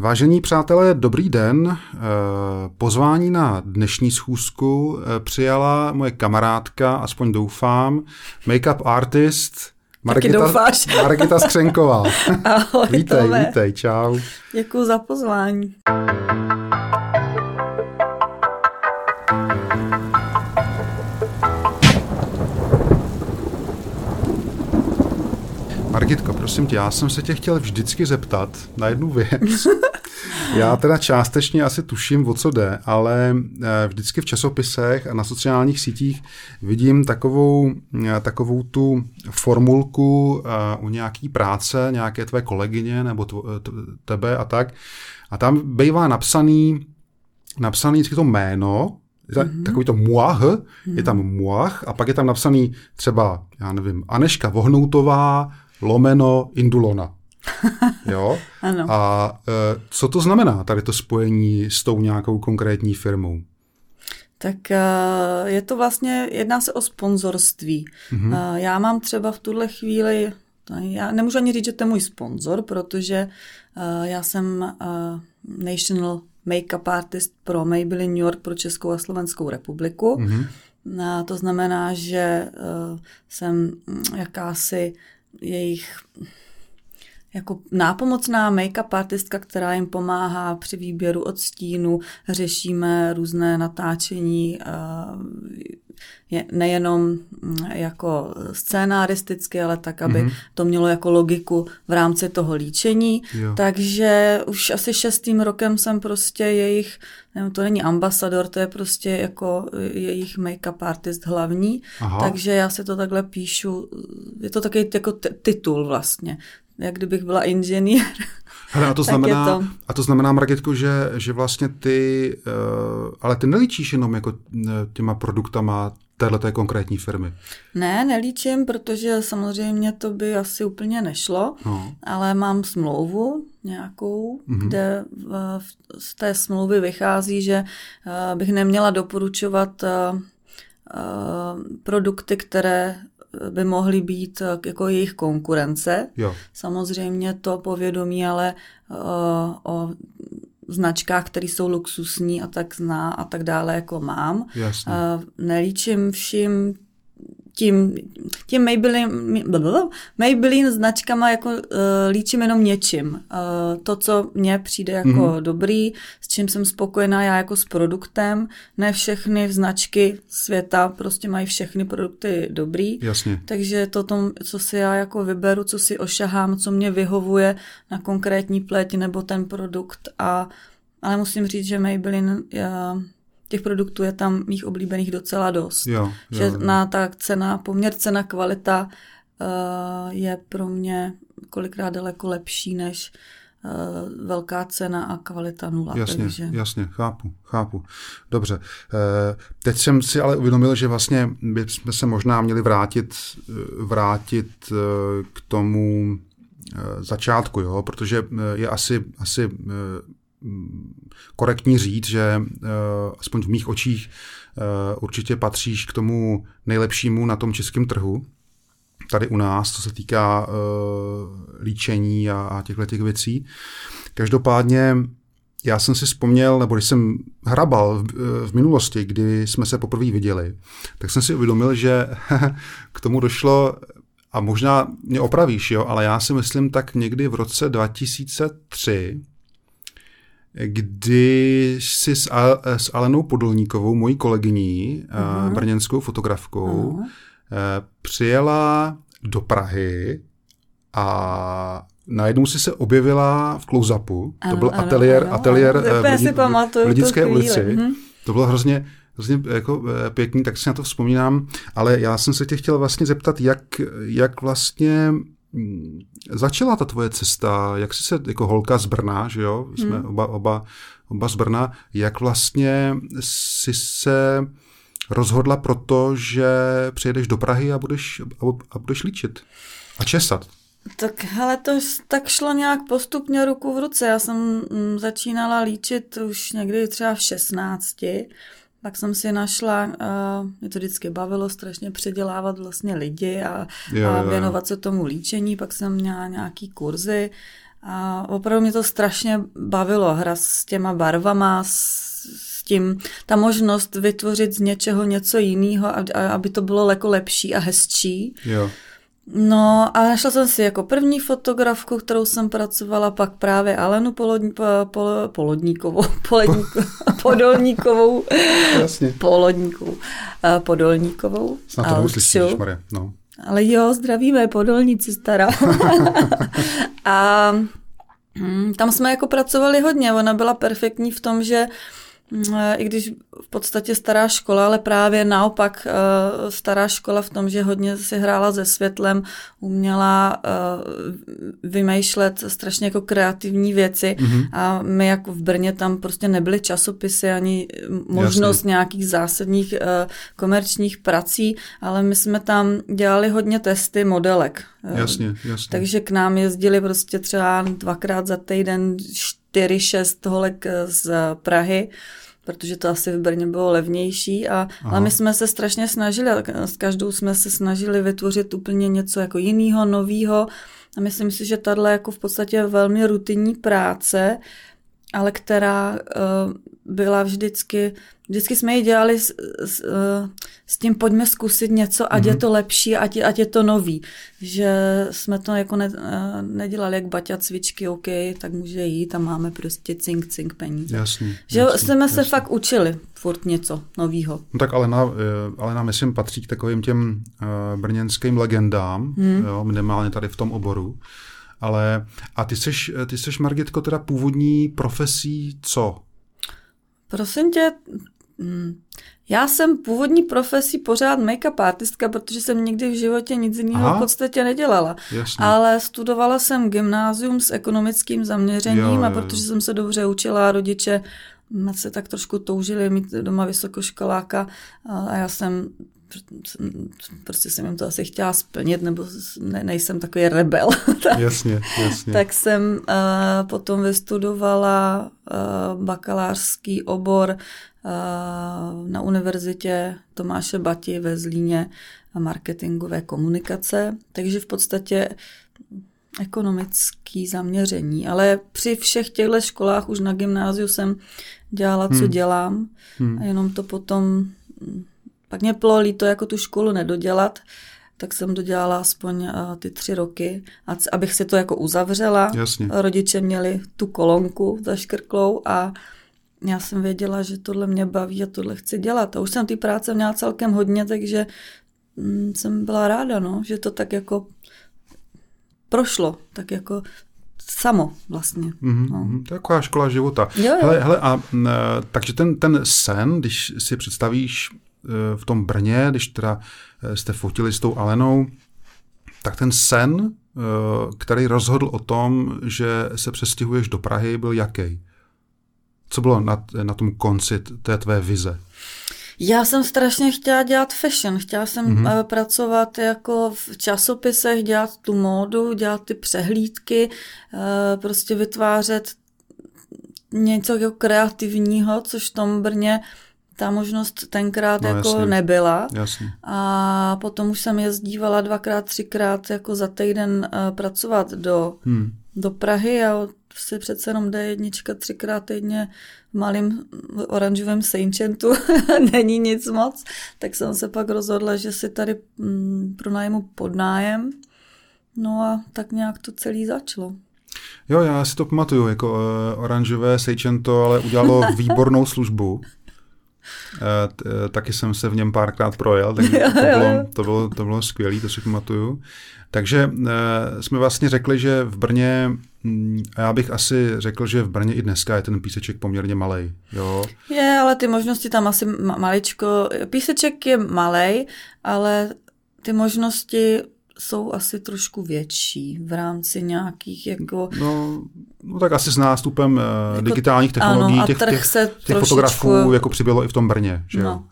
Vážení přátelé, dobrý den. Pozvání na dnešní schůzku přijala moje kamarádka, aspoň doufám, make-up artist Markéta Skřenková. Ahoj, vítej, čau. Děkuji za pozvání. Margitko, prosím tě, já jsem se tě chtěl vždycky zeptat na jednu věc. Já teda částečně asi tuším, o co jde, ale vždycky v časopisech a na sociálních sítích vidím takovou tu formulku u nějaký práce, nějaké tvé kolegyně nebo tebe a tak. A tam bývá napsaný vždycky to jméno, takový to muah, je tam muah a pak je tam napsaný třeba, já nevím, Aneška Vohnoutová, /Indulona. Jo? Ano. A co to znamená tady to spojení s tou nějakou konkrétní firmou? Tak je to vlastně, jedná se o sponzorství. Mm-hmm. Já mám třeba v tuhle chvíli, já nemůžu ani říct, že to je můj sponzor, protože já jsem national make-up artist pro Maybelline New York pro Českou a Slovenskou republiku. Mm-hmm. To znamená, že jsem jakási jejich jako nápomocná make-up artistka, která jim pomáhá při výběru odstínu, řešíme různé natáčení, nejenom jako scénaristicky, ale tak, aby to mělo jako logiku v rámci toho líčení. Jo. Takže už asi 6. rokem jsem prostě jejich, nevím, to není ambasador, to je prostě jako jejich make-up artist hlavní. Aha. Takže já si to takhle píšu, je to takový jako titul vlastně, jak kdybych byla inženýr. Hele, a to znamená, Margitko, že vlastně ty nelíčíš jenom jako těma produktama téhleté konkrétní firmy. Ne, nelíčím, protože samozřejmě to by asi úplně nešlo, ale mám smlouvu nějakou, kde z té smlouvy vychází, že bych neměla doporučovat produkty, které by mohly být jako jejich konkurence. Jo. Samozřejmě to povědomí, ale o značkách, které jsou luxusní a tak zná a tak dále, jako mám. Nelíčím všim tím Maybelline značkama jako líčím jenom něčím. To, co mně přijde jako dobrý, s čím jsem spokojená já jako s produktem. Ne všechny značky světa prostě mají všechny produkty dobrý. Jasně. Takže to, co si já jako vyberu, co si ošahám, co mě vyhovuje na konkrétní pleť nebo ten produkt. Ale musím říct, že Maybelline... Těch produktů je tam mých oblíbených docela dost. Jo. Že na ta cena, poměr cena kvalita je pro mě kolikrát daleko lepší než velká cena a kvalita nula. Jasně, chápu. Dobře. Teď jsem si ale uvědomil, že vlastně bychom se možná měli vrátit k tomu začátku, jo? Protože je asi korektní říct, že aspoň v mých očích určitě patříš k tomu nejlepšímu na tom českém trhu. Tady u nás, co se týká líčení a těchto věcí. Každopádně já jsem si vzpomněl, nebo když jsem hrabal v minulosti, kdy jsme se poprvé viděli, tak jsem si uvědomil, že k tomu došlo, a možná mě opravíš, jo, ale já si myslím tak někdy v roce 2003, kdy jsi s Alenou Podolníkovou, mojí kolegyní, brněnskou fotografkou, přijela do Prahy a najednou si se objevila v close-upu. To byl ateliér v Lidické ulici. To bylo hrozně jako pěkný, tak si na to vzpomínám. Ale já jsem se tě chtěl vlastně zeptat, jak vlastně... Začala ta tvoje cesta, jak jsi se jako holka z Brna, že jo, jsme oba z Brna, jak vlastně jsi se rozhodla pro to, že přijedeš do Prahy a budeš líčit a česat? Tak hele, to tak šlo nějak postupně ruku v ruce. Já jsem začínala líčit už někdy třeba v 16. Tak jsem si našla, mě to vždycky bavilo strašně předělávat vlastně lidi a věnovat se tomu líčení, pak jsem měla nějaký kurzy A opravdu mě to strašně bavilo, hra s těma barvama, s tím, ta možnost vytvořit z něčeho něco jiného, aby to bylo jako lepší a hezčí. Jo. No a našla jsem si jako první fotografku, kterou jsem pracovala, pak právě Alenu Podolníkovou. Jasně. Podolníkovou. Snad to neuslyšíš, Marie. No. Ale jo, zdravíme, Podolníci stará. A tam jsme jako pracovali hodně. Ona byla perfektní v tom, že i když v podstatě stará škola, ale právě naopak stará škola v tom, že hodně si hrála se světlem, uměla vymýšlet strašně jako kreativní věci a my jako v Brně tam prostě nebyly časopisy ani možnost nějakých zásadních komerčních prací, ale my jsme tam dělali hodně testy modelek. Jasně. Takže k nám jezdili prostě třeba 2x za týden 4-6 holek z Prahy, protože to asi v Brně bylo levnější. Ale my jsme se strašně snažili, s každou jsme se snažili vytvořit úplně něco jako jiného, novýho. A myslím si, že tato jako v podstatě velmi rutinní práce, ale která byla vždycky jsme ji dělali s tím, pojďme zkusit něco, ať je to lepší, ať je to nový. Že jsme to jako nedělali jak Baťa cvičky, OK, tak může jít a máme prostě cink peníze. Jasný, jsme se fakt učili furt něco novýho. No tak Alena myslím patří k takovým těm brněnským legendám, jo, minimálně tady v tom oboru. Ale a ty seš Margitko, teda původní profesí co? Prosím tě, já jsem původní profesí pořád make-up artistka, protože jsem nikdy v životě nic jiného v podstatě nedělala. Jasně. Ale studovala jsem gymnázium s ekonomickým zaměřením a protože jsem se dobře učila, rodiče se tak trošku toužili mít doma vysokoškoláka a já jsem prostě jsem jim to asi chtěla splnit, nebo nejsem takový rebel. Jasně. Tak jsem potom vystudovala bakalářský obor na univerzitě Tomáše Bati ve Zlíně a marketingové komunikace, takže v podstatě ekonomické zaměření. Ale při všech těchto školách už na gymnáziu jsem dělala, co dělám a jenom to potom... Pak mě bylo líto jako tu školu nedodělat, tak jsem dodělala aspoň ty 3 roky, abych si to jako uzavřela. Jasně. Rodiče měli tu kolonku za škrklou a já jsem věděla, že tohle mě baví a tohle chci dělat. A už jsem ty práce měla celkem hodně, takže jsem byla ráda, no, že to tak jako prošlo, tak jako samo vlastně. No. Taková škola života. Jo. Takže ten sen, když si představíš v tom Brně, když teda jste fotili s tou Alenou, tak ten sen, který rozhodl o tom, že se přestěhuješ do Prahy, byl jaký? Co bylo na tom konci té tvé vize? Já jsem strašně chtěla dělat fashion. Chtěla jsem pracovat jako v časopisech, dělat tu módu, dělat ty přehlídky, prostě vytvářet něco jako kreativního, což v tom Brně ta možnost tenkrát nebyla. Jasně. A potom už jsem jezdívala 2x, 3x jako za týden pracovat do Prahy a si přece jenom D1 třikrát týdně v malým oranžovém sejnčentu není nic moc. Tak jsem se pak rozhodla, že si tady pronajmu podnájem. No a tak nějak to celé začalo. Jo, já si to pamatuju, jako oranžové sejčento, ale udělalo výbornou službu. Taky jsem se v něm párkrát projel, takže to bylo skvělé, to si pamatuju. Takže jsme vlastně řekli, že v Brně, já bych asi řekl, že v Brně i dneska je ten píseček poměrně malej. Jo? Je, ale ty možnosti tam asi maličko, píseček je malej, ale ty možnosti jsou asi trošku větší v rámci nějakých jako... No tak asi s nástupem jako, digitálních technologií, ano, těch fotografů jako přibylo i v tom Brně, že jo?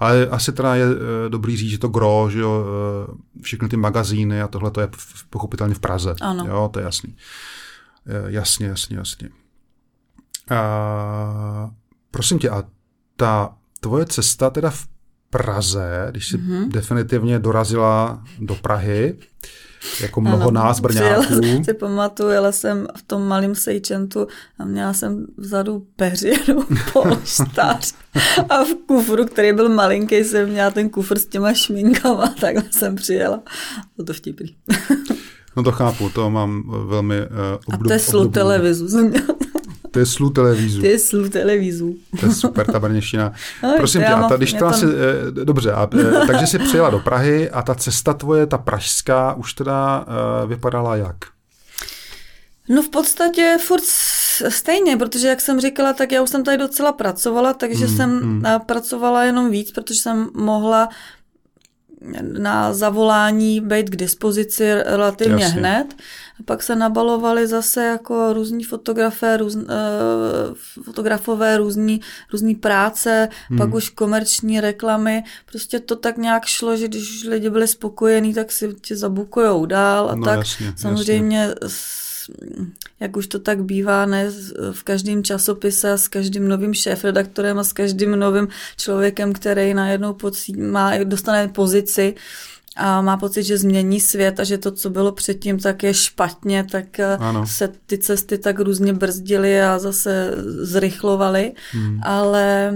Ale asi teda je dobrý říct, že to gro, že jo, všechny ty magazíny a tohle to je pochopitelně v Praze, ano. Jo, to je jasný. Jasně. Prosím tě, a ta tvoje cesta teda v Praze, když si definitivně dorazila do Prahy, jako mnoho nás Brňáků. Si pamatuju, jela jsem v tom malém sejčentu a měla jsem vzadu peřinu polštář a v kufru, který byl malinký, jsem měla ten kufr s těma šminkama, takhle jsem přijela. Bylo to vtipný. No to chápu, to mám velmi obdobné. A Teslu televizu jsem měla. Teslu televizu. Teslu televizu. To je super, ta brněština. Prosím tě, a ta, když tam... Dobře, takže jsi přijela do Prahy a ta cesta tvoje, ta pražská, už teda vypadala jak? No v podstatě furt stejně, protože jak jsem říkala, tak já už jsem tady docela pracovala, takže jsem pracovala jenom víc, protože jsem mohla na zavolání být k dispozici relativně Jasně. hned. A pak se nabalovali zase jako různí fotografé, fotografové, různí práce, pak už komerční reklamy. Prostě to tak nějak šlo, že když lidi byli spokojení, tak si tě zabukujou dál a no, tak. Jasně, samozřejmě jak už to tak bývá, ne, v každém časopise s každým novým šéfredaktorem a s každým novým člověkem, který najednou dostane pozici a má pocit, že změní svět a že to, co bylo předtím, tak je špatně, tak ano. se ty cesty tak různě brzdily a zase zrychlovaly, ale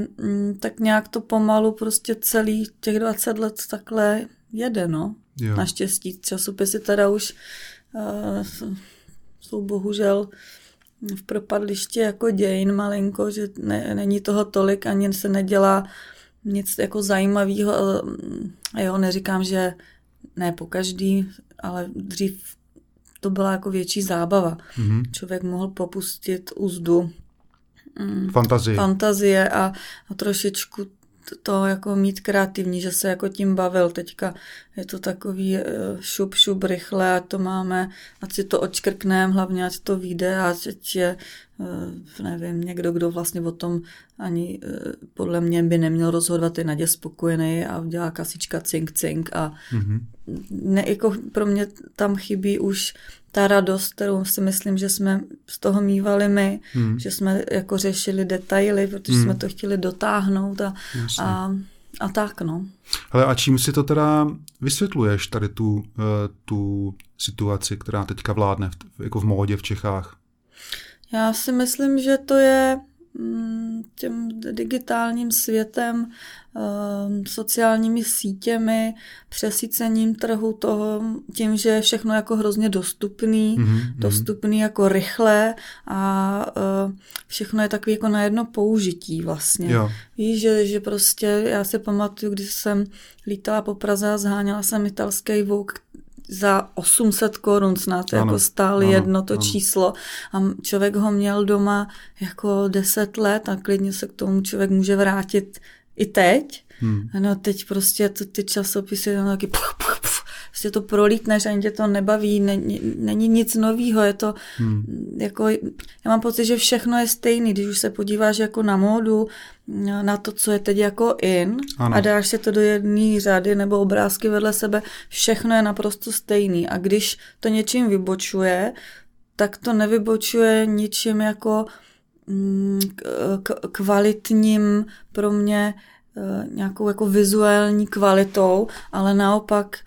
tak nějak to pomalu prostě celý těch 20 let takhle jede, no. Jo. Naštěstí časopisy teda už jsou bohužel v propadlišti jako dějin malinko, že není toho tolik, ani se nedělá nic jako zajímavého. Jo, neříkám, že ne po každý, ale dřív to byla jako větší zábava. Mm-hmm. Člověk mohl popustit úzdu fantazie a trošičku to jako mít kreativní, že se jako tím bavil. Teďka je to takový šup, rychle, ať to máme, ať si to odškrkneme, hlavně ať to vyjde, ať je, nevím, někdo, kdo vlastně o tom ani podle mě by neměl rozhodovat, je nadě spokojený a udělá kasička cink a ne, jako pro mě tam chybí už ta radost, kterou si myslím, že jsme z toho mívali my, že jsme jako řešili detaily, protože jsme to chtěli dotáhnout a tak, no. Hele, a čím si to teda vysvětluješ, tady tu situaci, která teďka vládne jako v módě v Čechách? Já si myslím, že to je tím digitálním světem, sociálními sítěmi, přesícením trhu toho, tím, že je všechno jako hrozně dostupný jako rychle a všechno je takový jako na jedno použití vlastně. Jo. Víš, že prostě já si pamatuju, když jsem lítala po Praze a zháněla jsem italský Vogue za 800 korun snad, jako stále jedno to číslo. A člověk ho měl doma jako 10 let a klidně se k tomu člověk může vrátit i teď. No teď prostě ty časopisy tam taky prostě to prolítneš, ani tě to nebaví, není nic novýho, je to jako, já mám pocit, že všechno je stejný, když už se podíváš jako na módu, na to, co je teď jako in a dáš se to do jedné řady nebo obrázky vedle sebe, všechno je naprosto stejný a když to něčím vybočuje, tak to nevybočuje ničím jako kvalitním pro mě nějakou jako vizuální kvalitou, ale naopak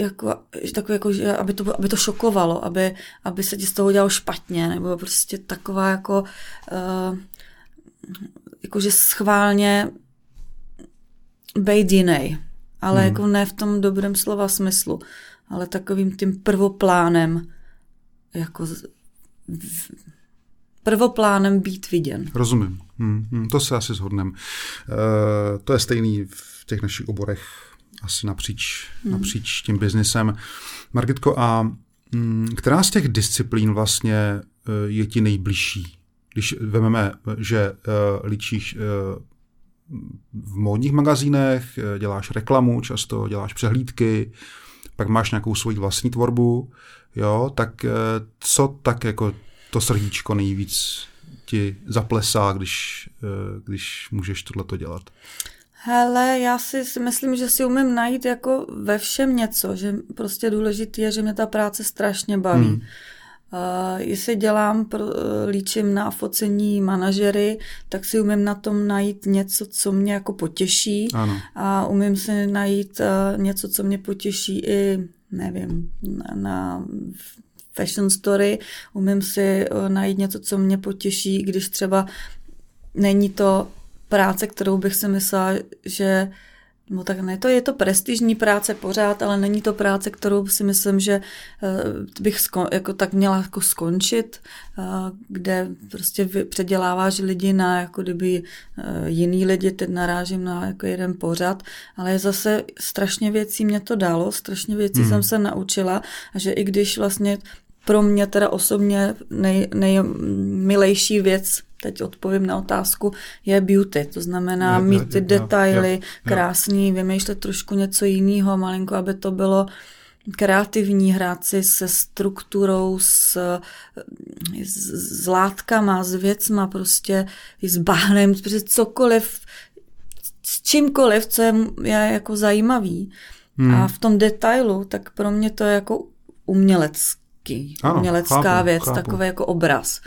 jako, takové, jako, že aby to šokovalo, aby se ti z toho dělalo špatně, nebo prostě taková jako že schválně bejt jinej, ale jako ne v tom dobrém slova smyslu, ale takovým tím prvoplánem být viděn. Rozumím. To se asi shodneme. To je stejný v těch našich oborech asi napříč tím biznisem. Margitko, a která z těch disciplín vlastně je ti nejbližší? Když vememe, že líčíš v módních magazínech, děláš reklamu, často děláš přehlídky, pak máš nějakou svoji vlastní tvorbu, jo, tak co tak jako to srdíčko nejvíc ti zaplesá, když můžeš tohleto dělat? Hele, já si myslím, že si umím najít jako ve všem něco, že prostě důležitý je, že mě ta práce strašně baví. Jestli dělám, líčím na focení manažery, tak si umím na tom najít něco, co mě jako potěší. Ano. A umím si najít něco, co mě potěší i, nevím, na fashion story. Umím si najít něco, co mě potěší, když třeba není to práce, kterou bych si myslela, že no tak ne, to je to prestižní práce pořád, ale není to práce, kterou si myslím, že bych měla skončit, kde prostě předěláváš lidi na jako kdyby jiný lidi, teď narážím na jako jeden pořad, ale zase strašně věcí mě to dalo, strašně věcí jsem se naučila a že i když vlastně pro mě teda osobně nejmilejší věc, teď odpovím na otázku, je beauty. To znamená mít ty detaily krásný, vymýšlet trošku něco jiného, malinko, aby to bylo kreativní, hrát si se strukturou, s látkama, s věcma, prostě s bahnem, prostě cokoliv, s čímkoliv, co je jako zajímavý. A v tom detailu, tak pro mě to je jako umělecká věc, takový jako obraz.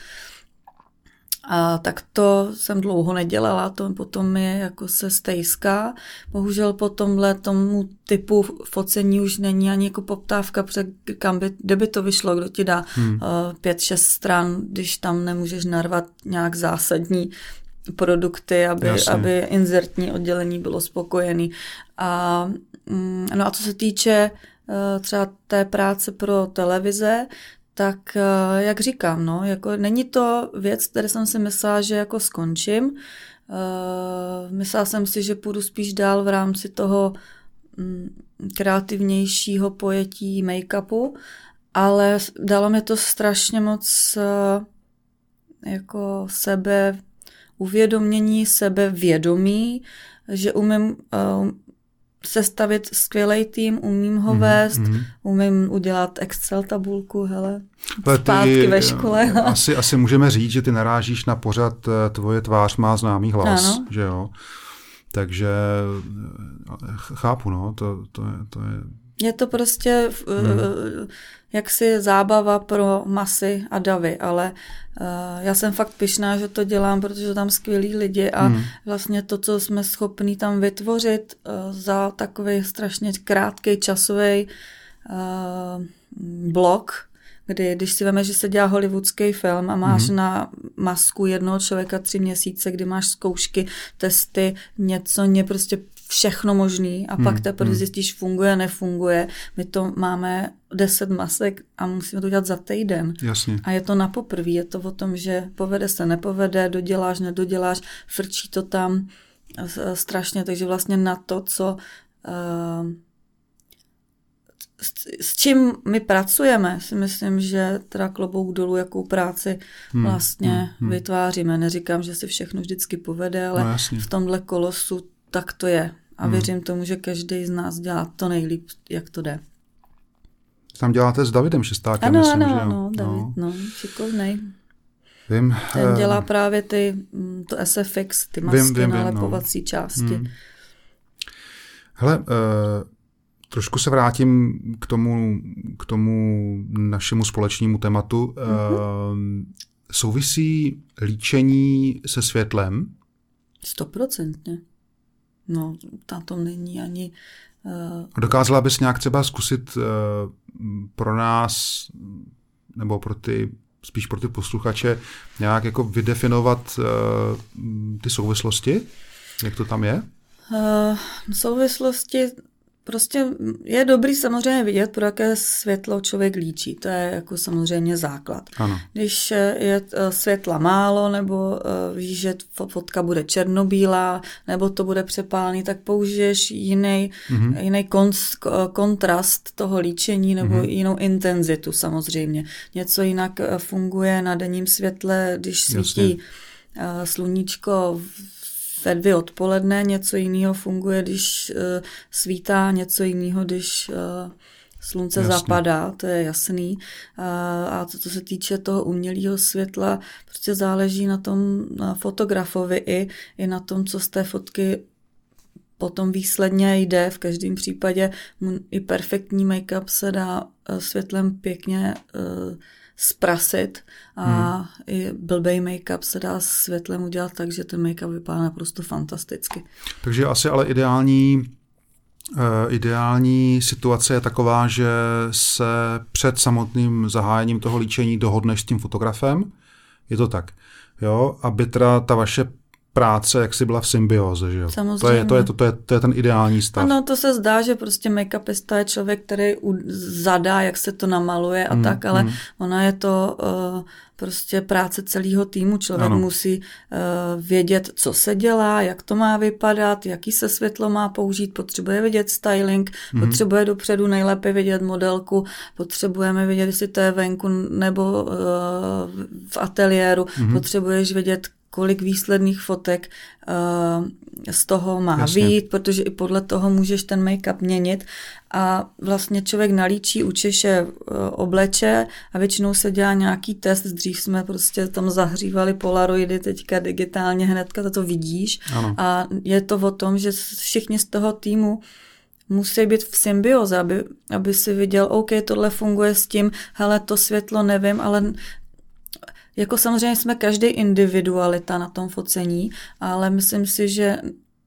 A tak to jsem dlouho nedělala, to potom je jako se stejská. Bohužel po tomhle tomu typu focení už není ani jako poptávka, kde by to vyšlo, kdo ti dá 5-6 stran, když tam nemůžeš narvat nějak zásadní produkty, aby inzertní oddělení bylo spokojený. A, no a co se týče třeba té práce pro televize, tak jak říkám, no, jako není to věc, které jsem si myslela, že jako skončím. Myslela jsem si, že půjdu spíš dál v rámci toho kreativnějšího pojetí make-upu, ale dalo mi to strašně moc jako sebeuvědomění, sebevědomí, že umím sestavit skvělej tým, umím ho vést, umím udělat Excel tabulku, hele, zpátky ve škole. Asi můžeme říct, že ty narážíš na pořad Tvoje tvář má známý hlas, ano. Že jo? Takže chápu, no, to je... Je to prostě jaksi zábava pro masy a davy, ale já jsem fakt pyšná, že to dělám, protože tam skvělí lidi a vlastně to, co jsme schopní tam vytvořit za takový strašně krátký časový blok, když si veme, že se dělá hollywoodský film a máš na masku jednoho člověka 3 měsíce, kdy máš zkoušky, testy, prostě všechno možný a pak teprve zjistíš, funguje, nefunguje. My to máme 10 masek a musíme to udělat za týden. Jasně. A je to na poprvé, je to o tom, že povede se, nepovede, doděláš, nedoděláš, frčí to tam strašně, takže vlastně na to, co s čím my pracujeme, si myslím, že teda klobouk dolů, jakou práci vlastně vytváříme. Neříkám, že si všechno vždycky povede, ale v tomhle kolosu tak to je. A věřím tomu, že každý z nás dělá to nejlíp, jak to jde. Tam děláte s Davidem Šestákem, myslím, že jo? Ano, David, šikovnej. Vím. Ten dělá právě to SFX, ty masky, nalepovací části. Hele, trošku se vrátím k tomu našemu společnému tématu. Souvisí líčení se světlem? 100%. No, na tom není ani... Dokázala bys nějak třeba zkusit pro nás, nebo spíš pro ty posluchače, nějak jako vydefinovat ty souvislosti? Jak to tam je? Souvislosti... Prostě je dobrý samozřejmě vidět, pro jaké světlo člověk líčí. To je jako samozřejmě základ. Ano. Když je světla málo, nebo víš, že fotka bude černobílá, nebo to bude přepálený, tak použiješ jiný kontrast toho líčení, nebo jinou intenzitu samozřejmě. Něco jinak funguje na denním světle, když svítí sluníčko ve 2 odpoledne, něco jiného funguje, když svítá, něco jiného, když slunce zapadá, to je jasný. A co se týče toho umělého světla, prostě záleží na tom fotografovi i na tom, co z té fotky potom výsledně jde. V každém případě i perfektní make-up se dá světlem pěkně zprasit a i blbej make-up se dá světlem udělat tak, že ten make-up vypadá naprosto fantasticky. Takže asi ale ideální situace je taková, že se před samotným zahájením toho líčení dohodneš s tím fotografem. Je to tak. Jo? Aby teda ta vaše práce, jak si byla v symbioze, že jo? Samozřejmě. To je ten ideální stav. Ano, to se zdá, že prostě make-upista je člověk, který zadá, jak se to namaluje a tak, ale ona je to prostě práce celého týmu. Člověk musí vědět, co se dělá, jak to má vypadat, jaký se světlo má použít, potřebuje vědět styling, potřebuje dopředu nejlépe vědět modelku, potřebujeme vědět, jestli to je venku nebo v ateliéru, potřebuješ vědět, kolik výsledných fotek z toho má být, protože i podle toho můžeš ten make-up měnit a vlastně člověk nalíčí, učeše, obleče a většinou se dělá nějaký test. Dřív jsme prostě tam zahřívali polaroidy, teďka digitálně hnedka to vidíš. Ano. A je to o tom, že všichni z toho týmu musí být v symbioze, aby si viděl, OK, tohle funguje s tím, hele, to světlo nevím, ale... Jako samozřejmě jsme každý individualita na tom focení, ale myslím si, že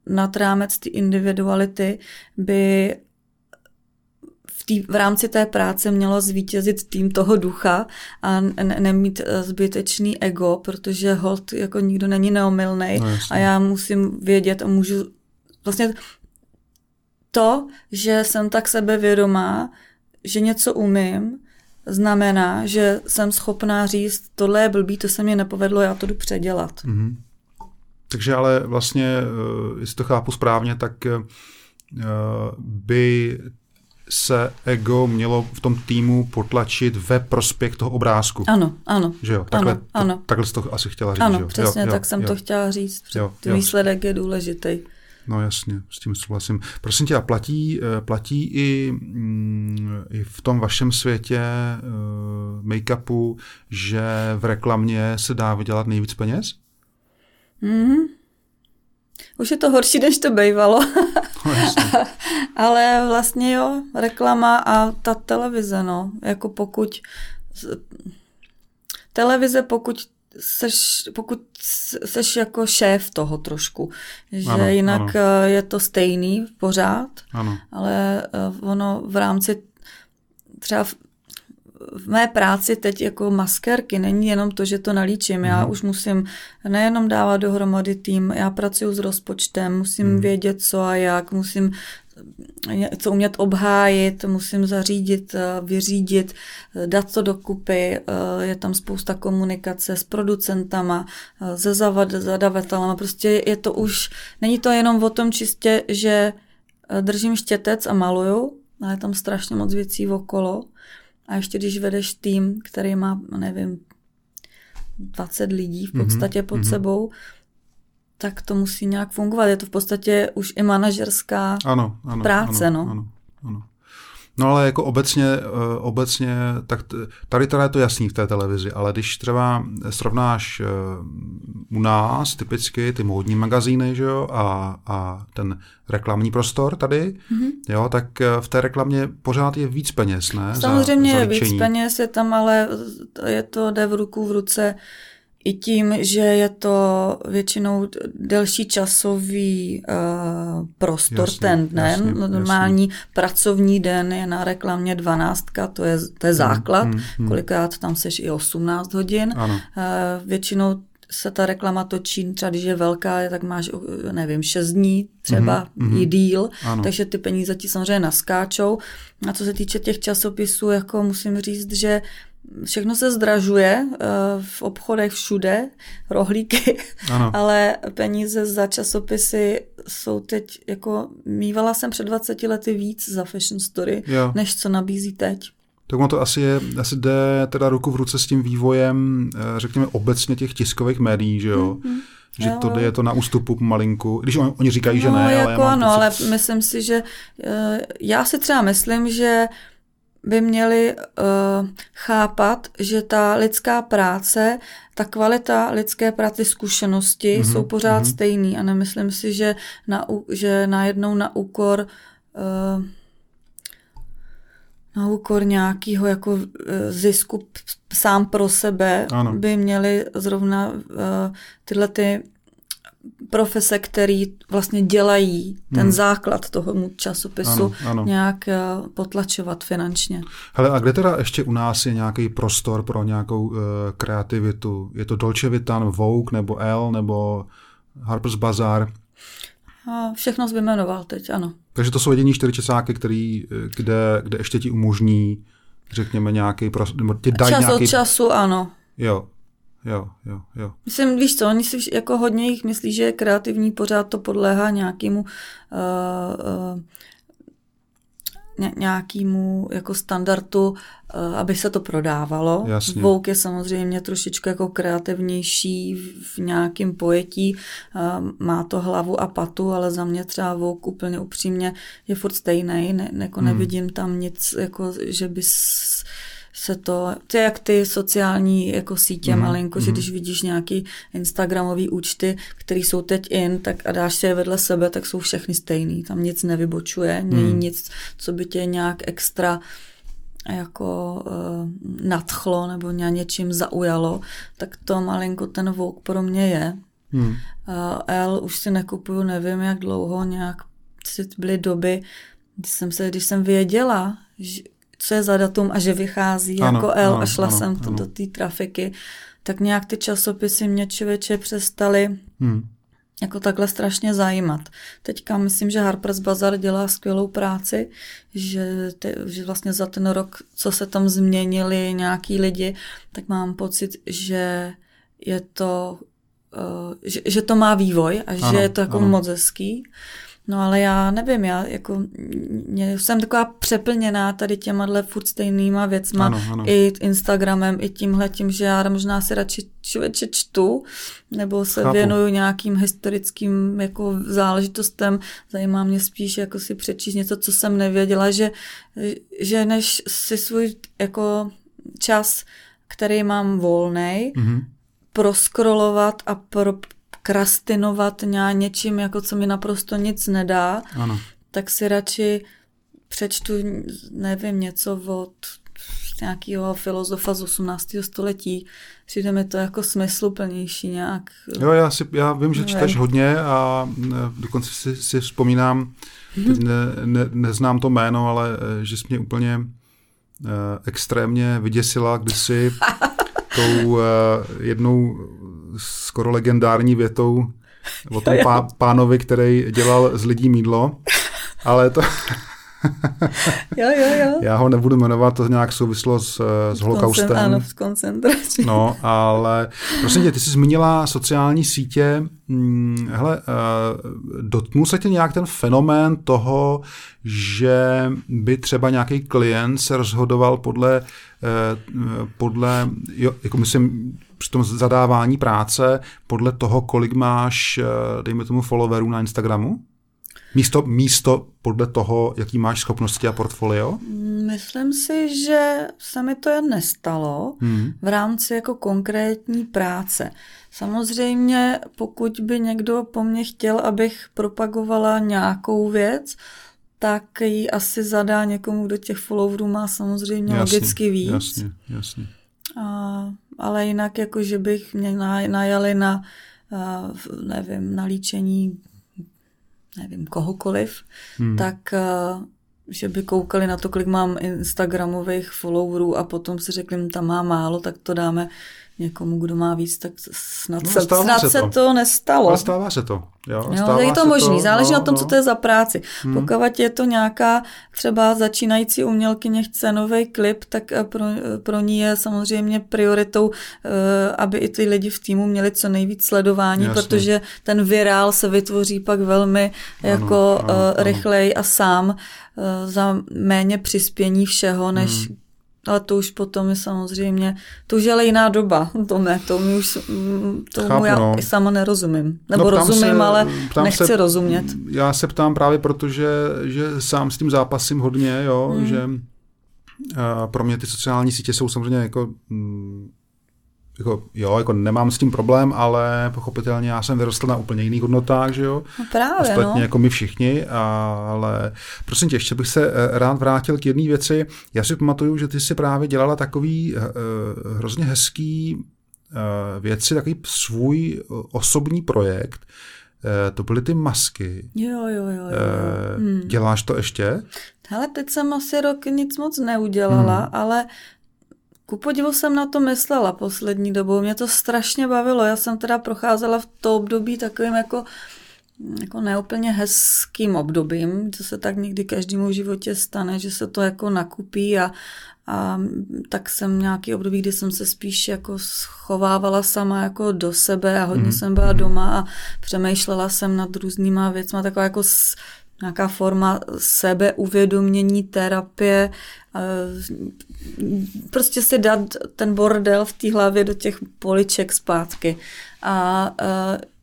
nad rámec ty individuality by v rámci té práce mělo zvítězit tým toho ducha a nemít zbytečný ego, protože holt jako nikdo není neomylnej a já musím vědět a můžu... Vlastně to, že jsem tak sebevědomá, že něco umím, znamená, že jsem schopná říct, tohle je blbý, to se mi nepovedlo, já to jdu předělat. Mm-hmm. Takže ale vlastně, jestli to chápu správně, tak by se ego mělo v tom týmu potlačit ve prospěch toho obrázku. Ano, ano. Že jo? Takhle jsi to asi chtěla říct. Ano, že jo? Přesně, jo, tak jsem to chtěla říct. Výsledek je důležitý. No jasně, s tím souhlasím. Prosím tě, a platí i v tom vašem světě make-upu, že v reklamě se dá vydělat nejvíc peněz? Už je to horší, než to bývalo. No, ale vlastně jo, reklama a ta televize, no. Jako pokud... Televize, pokud seš jako šéf toho trošku, že ano, jinak ano. Je to stejný pořád, ano. Ale ono v rámci třeba v mé práci teď jako maskérky není jenom to, že to nalíčím. Já už musím nejenom dávat dohromady tým, já pracuji s rozpočtem, musím vědět co a jak, musím co umět obhájit, musím zařídit, vyřídit, dát to dokupy, je tam spousta komunikace s producentama, se zadavatelama, prostě je to už, není to jenom o tom čistě, že držím štětec a maluju, ale je tam strašně moc věcí okolo a ještě když vedeš tým, který má, nevím, 20 lidí v podstatě pod sebou, tak to musí nějak fungovat. Je to v podstatě už i manažerská práce. Ano. No ale jako obecně tak tady teda je to jasný v té televizi, ale když třeba srovnáš u nás typicky ty módní magazíny, že jo, a ten reklamní prostor tady, jo, tak v té reklamě pořád je víc peněz, ne? Samozřejmě je víc peněz, je tam, ale jde v ruku v ruce i tím, že je to většinou delší časový prostor ten den. Normální pracovní den je na reklamě 12, to je základ, kolikrát tam seš i 18 hodin. Většinou se ta reklama točí, třeba když je velká, tak máš, nevím, 6 dní třeba i díl, takže ty peníze ti samozřejmě naskáčou. A co se týče těch časopisů, jako musím říct, že všechno se zdražuje v obchodech všude, rohlíky, ale peníze za časopisy jsou teď jako, mívala jsem před 20 lety víc za Fashion Story, než co nabízí teď. Tak ono to asi jde teda ruku v ruce s tím vývojem, řekněme, obecně těch tiskových médií, že jo? Že to je to na ústupu malinku, když oni říkají, že ne. Jako ale ale myslím si, že já si třeba myslím, že by měli chápat, že ta lidská práce, ta kvalita lidské práce, zkušenosti jsou pořád stejný a nemyslím si, že najednou na úkor na úkor nějakého jako zisku sám pro sebe, ano, by měly zrovna tyhle ty profese, který vlastně dělají ten základ toho časopisu, ano, ano, nějak potlačovat finančně. Hele, a kde teda ještě u nás je nějaký prostor pro nějakou kreativitu? Je to Dolce Vita, Vogue, nebo Elle, nebo Harper's Bazaar? Všechno jsi vyjmenoval teď, ano. Takže to jsou jediní čtyři časáky, který, kde ještě ti umožní, řekněme, nějaký prostor, nebo ti dají čas nějaký... Čas od času, ano. Jo. Myslím, víš co, oni si jako hodně jich myslí, že je kreativní, pořád to podléhá nějakému jako standardu, aby se to prodávalo. Jasně. Vogue je samozřejmě trošičku jako kreativnější v nějakém pojetí, má to hlavu a patu, ale za mě třeba Vogue úplně upřímně je furt stejnej, nevidím tam nic, jako, že by se to je jak ty sociální jako sítě malinko, že když vidíš nějaký instagramový účty, který jsou teď in, tak a dáš si je vedle sebe, tak jsou všechny stejný. Tam nic nevybočuje, není nic, co by tě nějak extra jako nadchlo nebo něčím zaujalo, tak to malinko ten Vogue pro mě je. Elle už si nekupuju, nevím jak dlouho, nějak byly doby, když jsem věděla, že co je za datum a že vychází, ano, jako Elle, a šla jsem to do té trafiky, tak nějak ty časopisy mě člověče přestaly jako takhle strašně zajímat. Teďka myslím, že Harper's Bazaar dělá skvělou práci, že vlastně za ten rok, co se tam změnili nějaký lidi, tak mám pocit, že je to, že to má vývoj a ano, že je to jako moc hezký. No ale já nevím, já jako jsem taková přeplněná tady těma furt stejnýma věcma, ano. I Instagramem, i tímhletím, že já možná si radši čtu, nebo se věnuju nějakým historickým jako záležitostem, zajímá mě spíš jako si přečíst něco, co jsem nevěděla, že než si svůj jako čas, který mám volnej, proskrolovat a krastinovat něčím, jako co mi naprosto nic nedá, ano, tak si radši přečtu, nevím, něco od nějakého filozofa z 18. století. Přijde mi to jako smysluplnější nějak. Jo, já vím, že čteš hodně a dokonce si vzpomínám, neznám to jméno, ale že jsi mě úplně extrémně vyděsila, když si tou jednou skoro legendární větou o tom pánovi, který dělal z lidí mýdlo, ale to... jo. Já ho nebudu jmenovat, to nějak souvislo s holokaustem. Ano, v koncentraci. No, ale prosím tě, ty jsi zmínila sociální sítě. Hele, dotknul se tě nějak ten fenomén toho, že by třeba nějaký klient se rozhodoval podle jako myslím, při tom zadávání práce, podle toho, kolik máš, dejme tomu, followerů na Instagramu? Místo podle toho, jaký máš schopnosti a portfolio? Myslím si, že se mi to jen nestalo v rámci jako konkrétní práce. Samozřejmě, pokud by někdo po mně chtěl, abych propagovala nějakou věc, tak ji asi zadá někomu, kdo těch followerů má samozřejmě logicky víc. Jasně. Ale jinak, jako že bych mě najali na, nevím, na líčení nevím, kohokoliv, tak že by koukali na to, kolik mám instagramových followerů a potom si řekli, tam má málo, tak to dáme někomu, kdo má víc, tak snad se to nestalo. Ale stává se to. Jo, je to možný, záleží na tom, co to je za práci. Pokud je to nějaká třeba začínající umělkyně chce nový klip, tak pro ní je samozřejmě prioritou, aby i ty lidi v týmu měli co nejvíc sledování, jasně, protože ten virál se vytvoří pak velmi ano, rychleji a sám za méně přispění všeho, než ale to už potom je samozřejmě, to už je ale jiná doba, tomu já i sama nerozumím. Nebo rozumím, ale nechci rozumět. Já se ptám právě proto, že sám s tím zápasím hodně, že pro mě ty sociální sítě jsou samozřejmě jako jako, jo, jako nemám s tím problém, ale pochopitelně já jsem vyrostl na úplně jiných hodnotách, že jo? No právě, ostatně no. Jako my všichni, ale prosím tě, ještě bych se rád vrátil k jedné věci. Já si pamatuju, že ty jsi právě dělala takový hrozně hezký věci, takový svůj osobní projekt. To byly ty masky. Jo. Děláš to ještě? Hele, teď jsem asi rok nic moc neudělala, ale ku podivu jsem na to myslela poslední dobou. Mě to strašně bavilo. Já jsem teda procházela v to období takovým jako neúplně hezkým obdobím, co se tak někdy každému v životě stane, že se to jako nakupí a tak jsem nějaký období, kdy jsem se spíš jako schovávala sama jako do sebe a hodně jsem byla doma a přemýšlela jsem nad různýma věcma, taková jako nějaká forma sebeuvědomění, terapie, prostě si dát ten bordel v té hlavě do těch poliček zpátky. A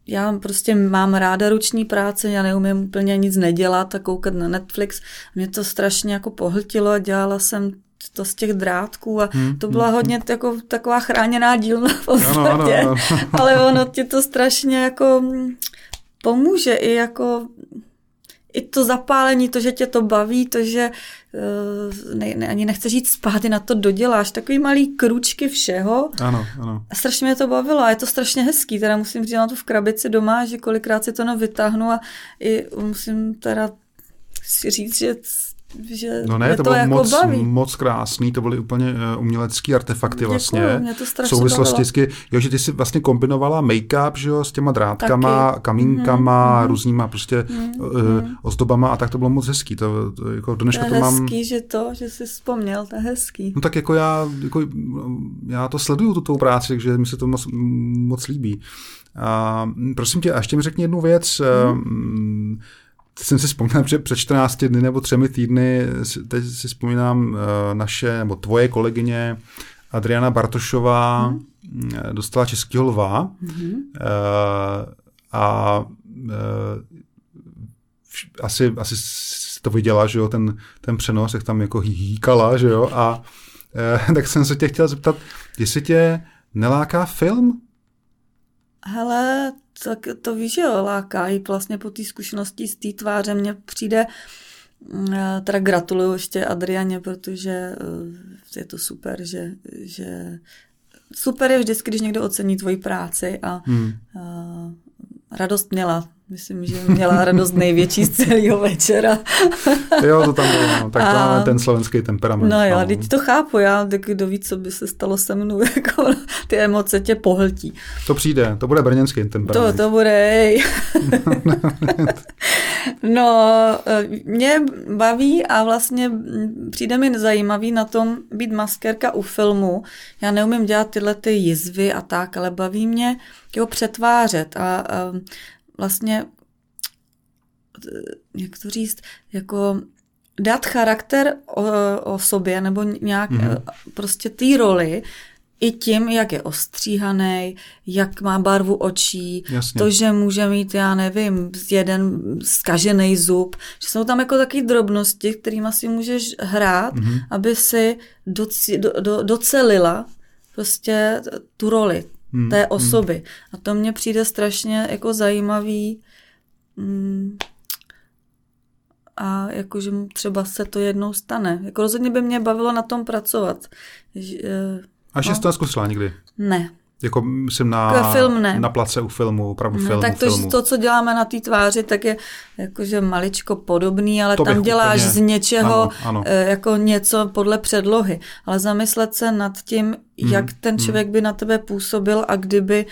já prostě mám ráda ruční práce, já neumím úplně nic nedělat a koukat na Netflix. Mě to strašně jako pohltilo a dělala jsem to z těch drátků a to byla hodně jako taková chráněná dílna v podstatě. Ano. Ale ono ti to strašně jako pomůže i jako i to zapálení, to, že tě to baví, to, že ani nechceš jít spát, ty na to doděláš. Takový malý kručky všeho. Ano. A strašně mě to bavilo a je to strašně hezký. Teda musím říct, na to v krabici doma, že kolikrát si to vytáhnu a i musím teda si říct, že no ne, to bylo jako moc krásný, to byly úplně umělecký artefakty. Děkuju, vlastně. Mě to strašně bavilo. V souvislosti, jo, že ty si vlastně kombinovala make-up, že jo, s těma drátkama, taky. Kamínkama, různýma prostě ozdobama a tak to bylo moc hezký. To jako dneška to mám. Hezký, že jsi vzpomněl, to je hezký. No tak jako já to sleduju tu práci, takže mi se to moc líbí. A prosím tě, a ještě mi řekni jednu věc. Jsem si vzpomněl, že před 14 dny nebo 3 týdny, teď si vzpomínám, naše, nebo tvoje kolegyně Adriana Bartošová dostala Českýho lva a asi to viděla, že jo, ten přenos, jak tam jako hýkala, že jo, a tak jsem se tě chtěl zeptat, jestli tě neláká film? Hele, tak to víš, jo, láká i vlastně po té zkušenosti z té tváře mě přijde, teda gratuluju ještě Adrianě, protože je to super, že super je vždycky, když někdo ocení tvoji práci a radost měla. Myslím, že měla radost největší z celého večera. Jo, to tam bylo, no. Tak to máme ten slovenský temperament. No jo, teď to chápu, tak kdo ví, co by se stalo se mnou, jako ty emoce tě pohltí. To přijde, to bude brněnský temperament. To bude, No, mě baví a vlastně přijde mi zajímavý na tom být maskérka u filmu. Já neumím dělat tyhle ty jizvy a tak, ale baví mě jeho přetvářet a vlastně, jak to říct, jako dát charakter o sobě nebo nějak prostě té roli i tím, jak je ostříhaný, jak má barvu očí, jasně. To, že může mít, já nevím, jeden zkažený zub, že jsou tam jako taky drobnosti, kterými si můžeš hrát, aby si docelila prostě tu roli té osoby. A to mně přijde strašně jako zajímavý a jakože třeba se to jednou stane. Jako rozhodně by mě bavilo na tom pracovat. A jsi to zkusila někdy? Ne. Jako jsem na place u filmu, opravdu filmu. Tak to, co děláme na té tváři, tak je jakože maličko podobný, ale to tam děláš úplně z něčeho ano. Jako něco podle předlohy. Ale zamyslet se nad tím, jak ten člověk by na tebe působil a kdyby,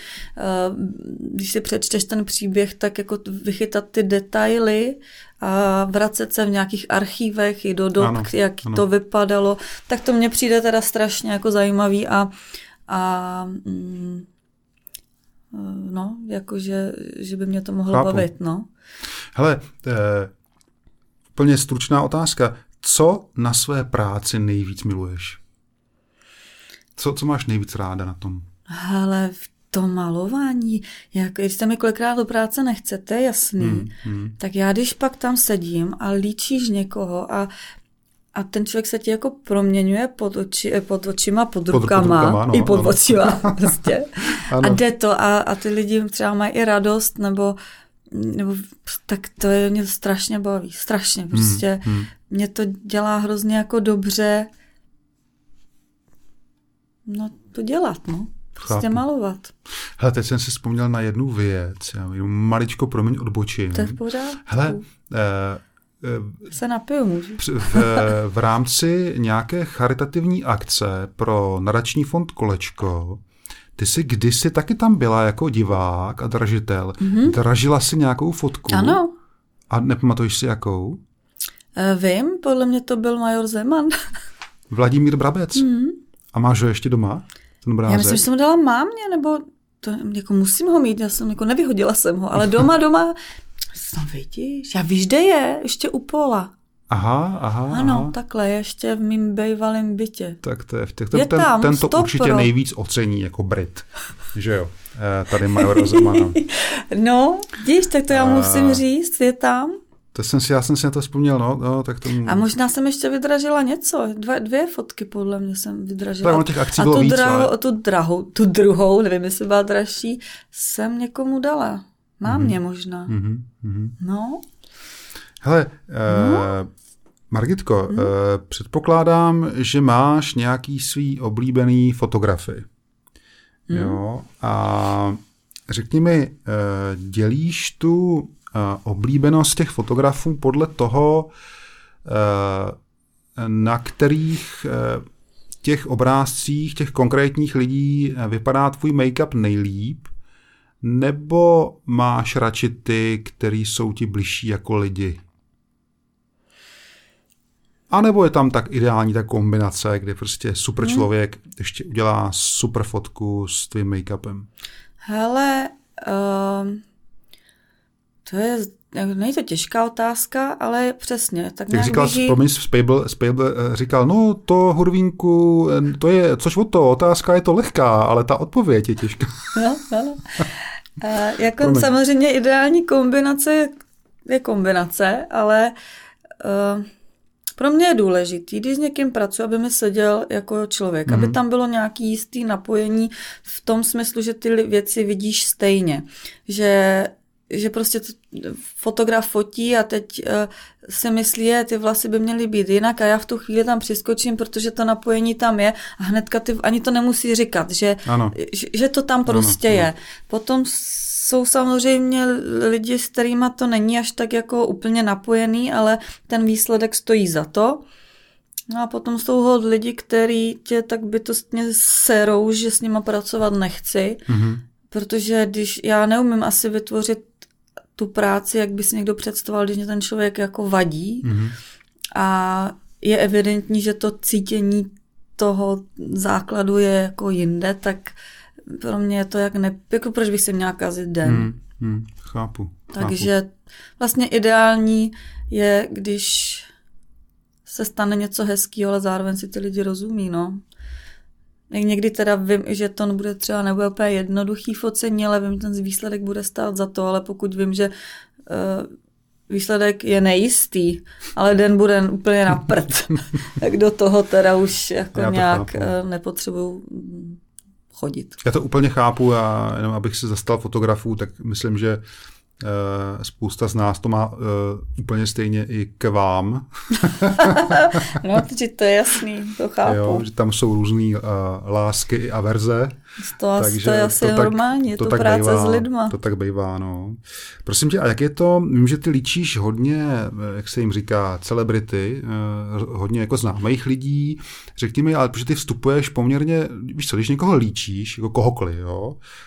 když si přečteš ten příběh, tak jako vychytat ty detaily a vracet se v nějakých archívech i do dob, jak to vypadalo, tak to mně přijde teda strašně jako zajímavý a no, jakože, že by mě to mohlo bavit, no. Hele, úplně stručná otázka. Co na své práci nejvíc miluješ? Co máš nejvíc ráda na tom? Hele, v tom malování, když se mi kolikrát do práce nechce, to je jasný, tak já když pak tam sedím a líčíš někoho a A ten člověk se ti jako proměňuje pod očima, pod rukama, no, i pod očima prostě. A jde to a ty lidi třeba mají i radost, nebo tak to je, mě to strašně baví, strašně prostě. Mě to dělá hrozně jako dobře to dělat, Prostě malovat. Hele, teď jsem si vzpomněl na jednu věc, maličko, promiň, odbočím. To je v pořádku. Hele, se napiju, můžu. V rámci nějaké charitativní akce pro nadační fond Kolečko, ty jsi kdysi taky tam byla jako divák a dražitel. Mm-hmm. Dražila si nějakou fotku. Ano. A nepamatuješ si jakou? Vím, podle mě to byl major Zeman. Vladimír Brabec. Mm-hmm. A máš ho ještě doma? Já myslím, že jsem ho dala mámě, nebo to, jako musím ho mít, já jsem jako nevyhodila jsem ho, ale doma, no vidíš, já víš, kde je, ještě u Pola. Aha. Ano, takhle, ještě v mým bejvalém bytě. Tak to je, ten to určitě nejvíc ocení jako Brit, že jo, tady major Zemana. No, vidíš, tak to já musím říct, je tam. To já jsem si na to vzpomněl, tak to... A možná jsem ještě vydražila něco, dvě fotky podle mě jsem vydražila. Tak těch akcí bylo víc, ale... tu druhou, nevím, jestli byla dražší, jsem někomu dala. Mámě možná. Mm-hmm. No. Hele, Margitko, předpokládám, že máš nějaký svý oblíbený fotografy. Mm. Jo, a řekni mi, dělíš tu oblíbenost těch fotografů podle toho, na kterých těch obrázcích, těch konkrétních lidí vypadá tvůj make-up nejlíp, nebo máš radši ty, který jsou ti bližší jako lidi? A nebo je tam tak ideální ta kombinace, kdy prostě super člověk ještě udělá super fotku s tvým make-upem? Hele, to je, není to těžká otázka, ale přesně. Tak jak říkal, promiň, Spejbl říkal, to Hurvínku, to je, což od toho, otázka je to lehká, ale ta odpověď je těžká. No. Jako samozřejmě ideální kombinace je kombinace, ale pro mě je důležitý, když s někým pracuji, aby mi seděl jako člověk, aby tam bylo nějaké jisté napojení v tom smyslu, že ty věci vidíš stejně, že prostě fotograf fotí a teď si myslí, ty vlasy by měly být jinak a já v tu chvíli tam přiskočím, protože to napojení tam je a hnedka ty ani to nemusí říkat, že to tam prostě je. Potom jsou samozřejmě lidi, s kterýma to není až tak jako úplně napojený, ale ten výsledek stojí za to. No a potom jsou hod lidi, kteří tě tak bytostně serou, že s nima pracovat nechci, protože když já neumím asi vytvořit tu práci, jak by si někdo představoval, když mě ten člověk jako vadí. A je evidentní, že to cítění toho základu je jako jinde, tak pro mě je to jako proč bych si měla kazit den. Chápu. Takže vlastně ideální je, když se stane něco hezkýho, ale zároveň si ty lidi rozumí, Někdy teda vím, že to nebude úplně jednoduchý focení, ale vím, že ten výsledek bude stát za to, ale pokud vím, že výsledek je nejistý, ale den bude úplně na prd, tak do toho teda už jako nějak nepotřebuju chodit. Já to úplně chápu a jenom abych se zastal fotografů, tak myslím, že spousta z nás to má úplně stejně i k vám. Takže to je jasný, to chápu. Jo, že tam jsou různé lásky i averze. To je asi normální, je to práce bývá, s lidma. To tak bývá, Prosím tě, a jak je to, vím, že ty líčíš hodně, jak se jim říká, celebrity, hodně jako známých lidí, řekni mi, ale protože ty vstupuješ poměrně, víš co, když někoho líčíš, jako kohokoliv,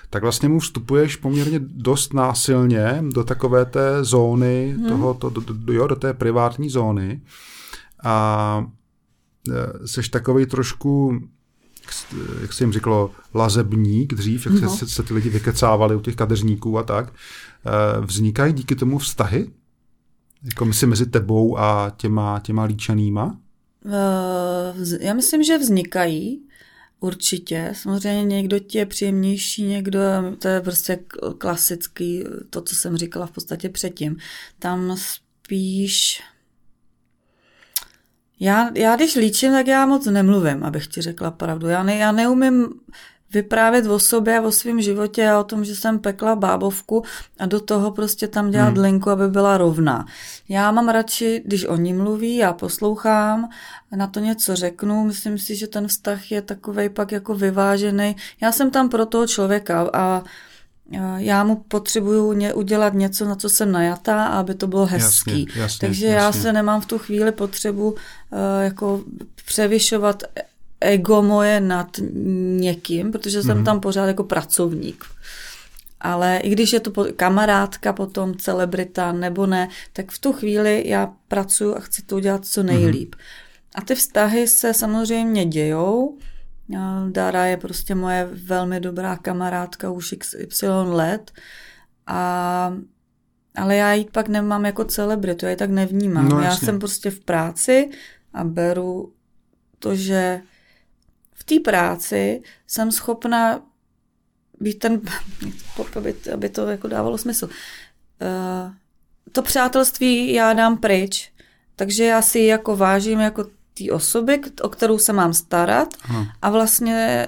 tak vlastně mu vstupuješ poměrně dost násilně do takové té zóny, do té privátní zóny a seš takovej trošku, jak se jim říkalo, lazebník dřív, jak se ty lidi vykecávali u těch kadeřníků a tak. Vznikají díky tomu vztahy? Jako myslím mezi tebou a těma líčenýma? Já myslím, že vznikají. Určitě. Samozřejmě někdo ti je příjemnější, někdo, to je prostě klasický, to, co jsem říkala v podstatě předtím. Tam spíš Já když líčím, tak já moc nemluvím, abych ti řekla pravdu. Já neumím vyprávět o sobě, o svém životě a o tom, že jsem pekla bábovku a do toho prostě tam dělat linku, aby byla rovná. Já mám radši, když oni mluví, já poslouchám, na to něco řeknu, myslím si, že ten vztah je takovej pak jako vyvážený. Já jsem tam pro toho člověka a já mu potřebuju udělat něco, na co jsem najatá, aby to bylo hezký. Jasně, takže já se nemám v tu chvíli potřebu jako převyšovat ego moje nad někým, protože jsem tam pořád jako pracovník. Ale i když je to kamarádka potom, celebrita nebo ne, tak v tu chvíli já pracuji a chci to udělat co nejlíp. A ty vztahy se samozřejmě dějou. Dára je prostě moje velmi dobrá kamarádka už XY let, ale já ji pak nemám jako celebritu, já ji tak nevnímám. No, já jsem prostě v práci a beru to, že v té práci jsem schopna být ten, aby to jako dávalo smysl. To přátelství já dám pryč, takže já si ji jako vážím jako té osoby, o kterou se mám starat a vlastně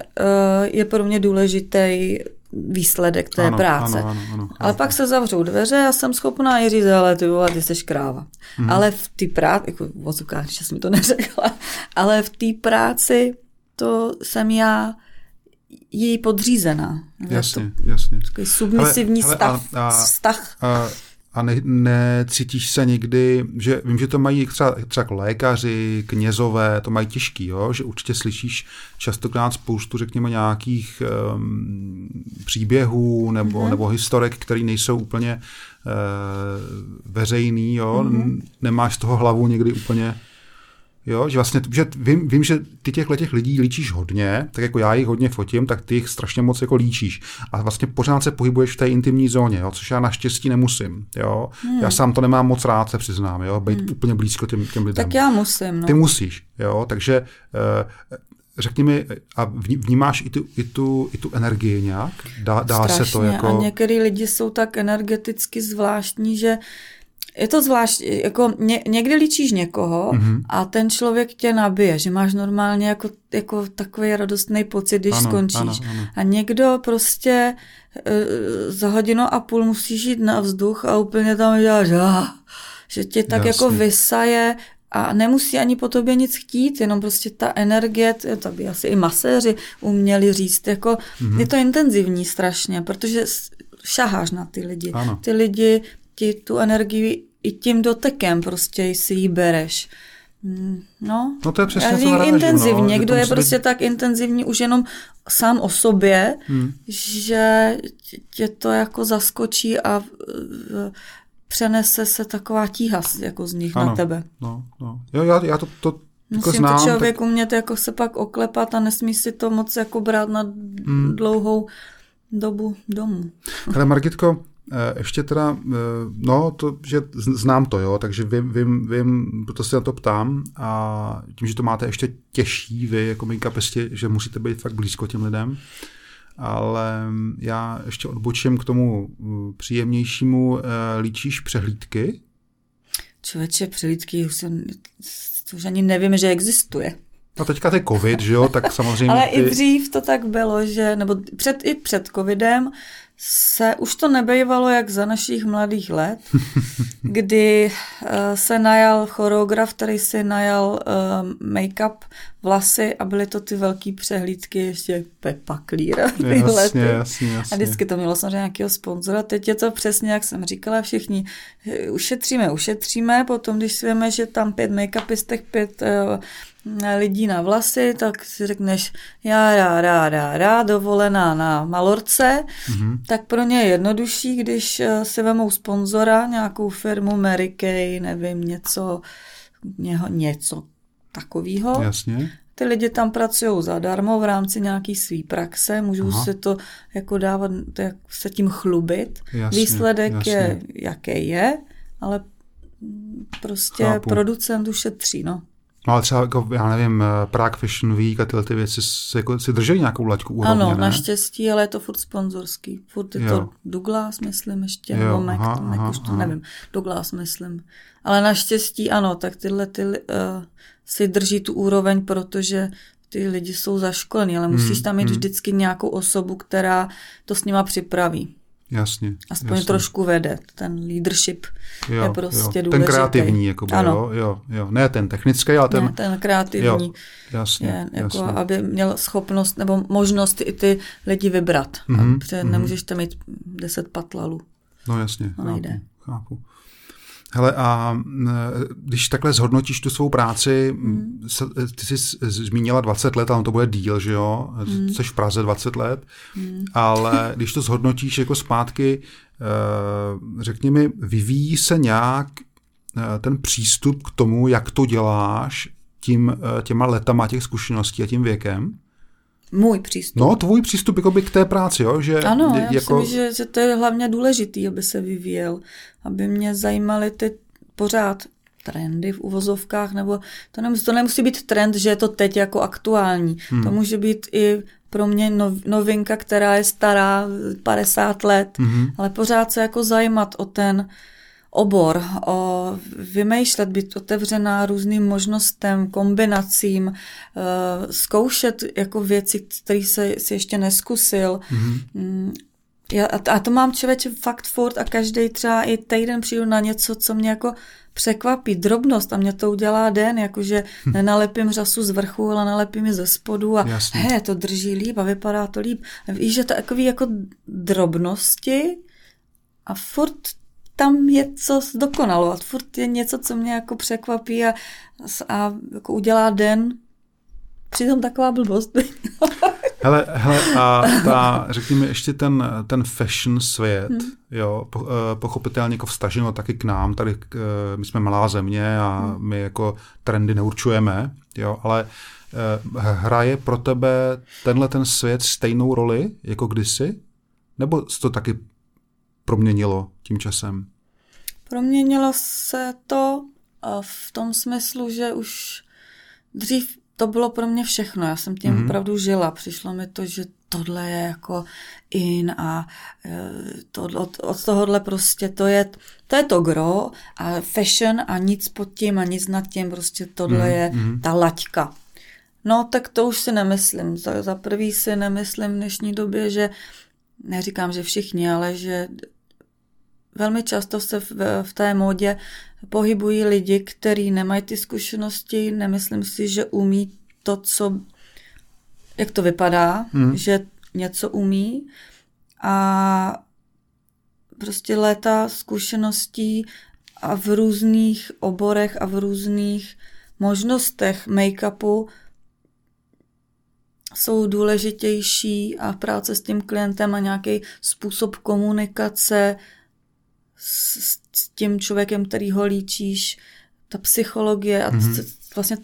je pro mě důležitý výsledek té práce. Ano, ale pak se zavřou dveře a jsem schopná jí říct, ale ty vole, ty seš kráva. Ale v té práci, jako vozukách, že jsem to neřekla, ale v té práci to jsem já její podřízená. Jasně. Takový submisivní vztah. A necítíš se nikdy, že vím, že to mají třeba jako lékaři, knězové, to mají těžký, jo? Že určitě slyšíš častokrát spoustu, řekněme, nějakých příběhů nebo historek, který nejsou úplně veřejný, jo? Nemáš z toho hlavu někdy úplně, jo? Že vlastně, že vím, že ty těch lidí líčíš hodně, tak jako já jich hodně fotím, tak ty jich strašně moc jako líčíš. A vlastně pořád se pohybuješ v té intimní zóně, jo, což já naštěstí nemusím. Jo. Já sám to nemám moc rád, se přiznám, jo, být úplně blízko těm lidem. Tak já musím. No. Ty musíš, jo, takže řekni mi, a vnímáš i tu energii nějak? Dá se to jako... A některý lidi jsou tak energeticky zvláštní, že je to zvláštní, jako někdy líčíš někoho a ten člověk tě nabije, že máš normálně jako takový radostný pocit, když skončíš. Ano. A někdo prostě za hodinu a půl musíš jít na vzduch a úplně tam děláš, že tě tak jako vysaje a nemusí ani po tobě nic chtít, jenom prostě ta energie, to by asi i maséři uměli říct, jako je to intenzivní strašně, protože šaháš na ty lidi. Ano. Ty lidi ti tu energii i tím dotekem prostě si ji bereš. No to je přesně, co narážím. Intenzivně, někdo je prostě tak intenzivní už jenom sám o sobě, že tě to jako zaskočí a přenese se taková tíha jako z nich na tebe. No. Jo, já to jako musím znám, to člověk umět jako se pak oklepat a nesmí si to moc jako brát na dlouhou dobu domů. Ale Margitko, ještě teda, že znám to, jo, takže vím, proto se na to ptám a tím, že to máte ještě těžší vy, jako make-upisti, že musíte být fakt blízko těm lidem, ale já ještě odbočím k tomu příjemnějšímu, líčíš přehlídky? Člověče, přehlídky, už ani nevím, že existuje. No teďka to je covid, že jo, tak samozřejmě... Ale i dřív to tak bylo, že, nebo před covidem se už to nebejvalo jak za našich mladých let, kdy se najal choreograf, který si najal make-up, vlasy a byly to ty velký přehlídky, ještě Pepa Klíra. Jasně. A vždycky to mělo samozřejmě nějakého sponzora. Teď je to přesně, jak jsem říkala, všichni ušetříme, potom když si víme, že tam 5 make-upistek, 5 lidí na vlasy, tak si řekneš já dovolená na Malorce, tak pro ně je jednodušší, když si vemou sponzora, nějakou firmu Mary Kay, nevím, něco takovýho. Jasně. Ty lidi tam pracují zadarmo v rámci nějaký svý praxe, můžou se to jako dávat, tak se tím chlubit. Jasně, Výsledek je, jaký je, ale prostě producent ušetří, no. No ale třeba, jako, já nevím, Prague Fashion Week a tyhle ty věci si, jako, si drželi nějakou laťku úrovně, ano, ne? Naštěstí, ale je to furt sponzorský. Furt je to Douglas, myslím, ještě, nebo Mac, už to nevím. Douglas, myslím. Ale naštěstí, ano, tak tyhle ty si drží tu úroveň, protože ty lidi jsou zaškolení, ale musíš tam mít vždycky nějakou osobu, která to s nima připraví. Jasně. Aspoň trošku vede. Ten leadership je prostě důležitý. Ten kreativní, jakoby, jo. Ne ten technický, ale ten... Ne, ten kreativní. Jo, jasně. Jako, aby měl schopnost nebo možnost i ty lidi vybrat. Protože nemůžeš tam mít 10 patlalů. No jasně. To nejde. Chápu. Hele, a když takhle zhodnotíš tu svou práci, ty jsi zmínila 20 let, ale to bude díl, že jo? Jseš v Praze 20 let, ale když to zhodnotíš jako zpátky, řekni mi, vyvíjí se nějak ten přístup k tomu, jak to děláš těma letama těch zkušeností a tím věkem? Můj přístup. No, tvůj přístup jakoby, k té práci, jo? Že, ano, já jako... myslím, že to je hlavně důležitý, aby se vyvíjel, aby mě zajímaly ty pořád trendy v uvozovkách, nebo to nemusí být trend, že je to teď jako aktuální. To může být i pro mě novinka, která je stará 50 let, ale pořád se jako zajímat o ten obor, o vymýšlet, být otevřená různým možnostem, kombinacím, zkoušet jako věci, které si ještě neskusil. A to mám člověče fakt furt a každý třeba i týden přijdu na něco, co mě jako překvapí, drobnost a mě to udělá den, jakože nenalepím řasu z vrchu, ale nalepím ji ze spodu a to drží líp a vypadá to líp. Víš, že to takový jako drobnosti a furt tam je co zdokonalovat. Furt je něco, co mě jako překvapí a jako udělá den. Přitom taková blbost. hele, a řekněme ještě ten fashion svět, jo, pochopitelně jako vztaženo taky k nám, tady my jsme malá země a my jako trendy neurčujeme, jo, ale hraje pro tebe tenhle ten svět stejnou roli jako kdysi? Nebo to taky proměnilo tím časem? Proměnilo se to v tom smyslu, že už dřív to bylo pro mě všechno. Já jsem tím opravdu žila. Přišlo mi to, že tohle je jako in a to, od tohohle prostě to je to gro a fashion a nic pod tím a nic nad tím. Prostě tohle je ta laťka. No tak to už si nemyslím. Za prvý si nemyslím v dnešní době, že neříkám, že všichni, ale že velmi často se v té módě pohybují lidi, kteří nemají ty zkušenosti, nemyslím si, že umí to, jak to vypadá, že něco umí a prostě léta zkušeností a v různých oborech a v různých možnostech make-upu jsou důležitější a práce s tím klientem a nějaký způsob komunikace s tím člověkem, který ho líčíš, ta psychologie a vlastně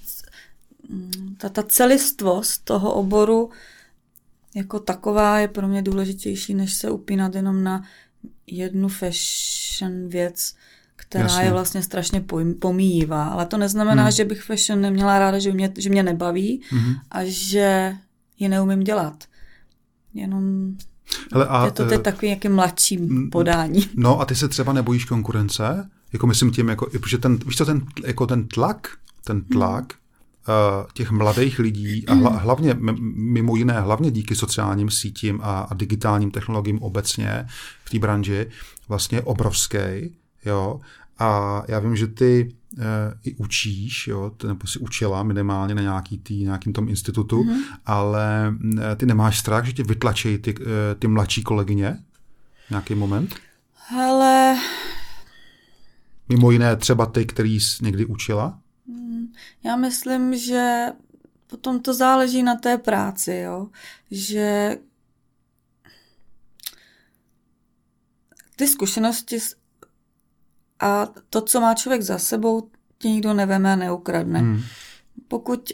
ta celistvost toho oboru jako taková je pro mě důležitější, než se upínat jenom na jednu fashion věc, která je vlastně strašně pomíjivá. Ale to neznamená, že bych fashion neměla ráda, že mě nebaví a že ji neumím dělat. Jenom je to teď takový nějaký mladší podání. No a ty se třeba nebojíš konkurence? Jako myslím tím, jako, protože ten tlak těch mladých lidí a hlavně, mimo jiné, hlavně díky sociálním sítím a digitálním technologiím obecně v té branži vlastně je obrovský. Jo? A já vím, že ty i učíš, jo, nebo si učila minimálně na nějakým tom institutu, ale ty nemáš strach, že tě vytlačejí ty mladší kolegyně? Nějaký moment? Hele... Mimo jiné třeba ty, který jsi někdy učila? Já myslím, že potom to záleží na té práci, jo. Že ty zkušenosti a to, co má člověk za sebou, ti nikdo neveme a neukradne. Pokud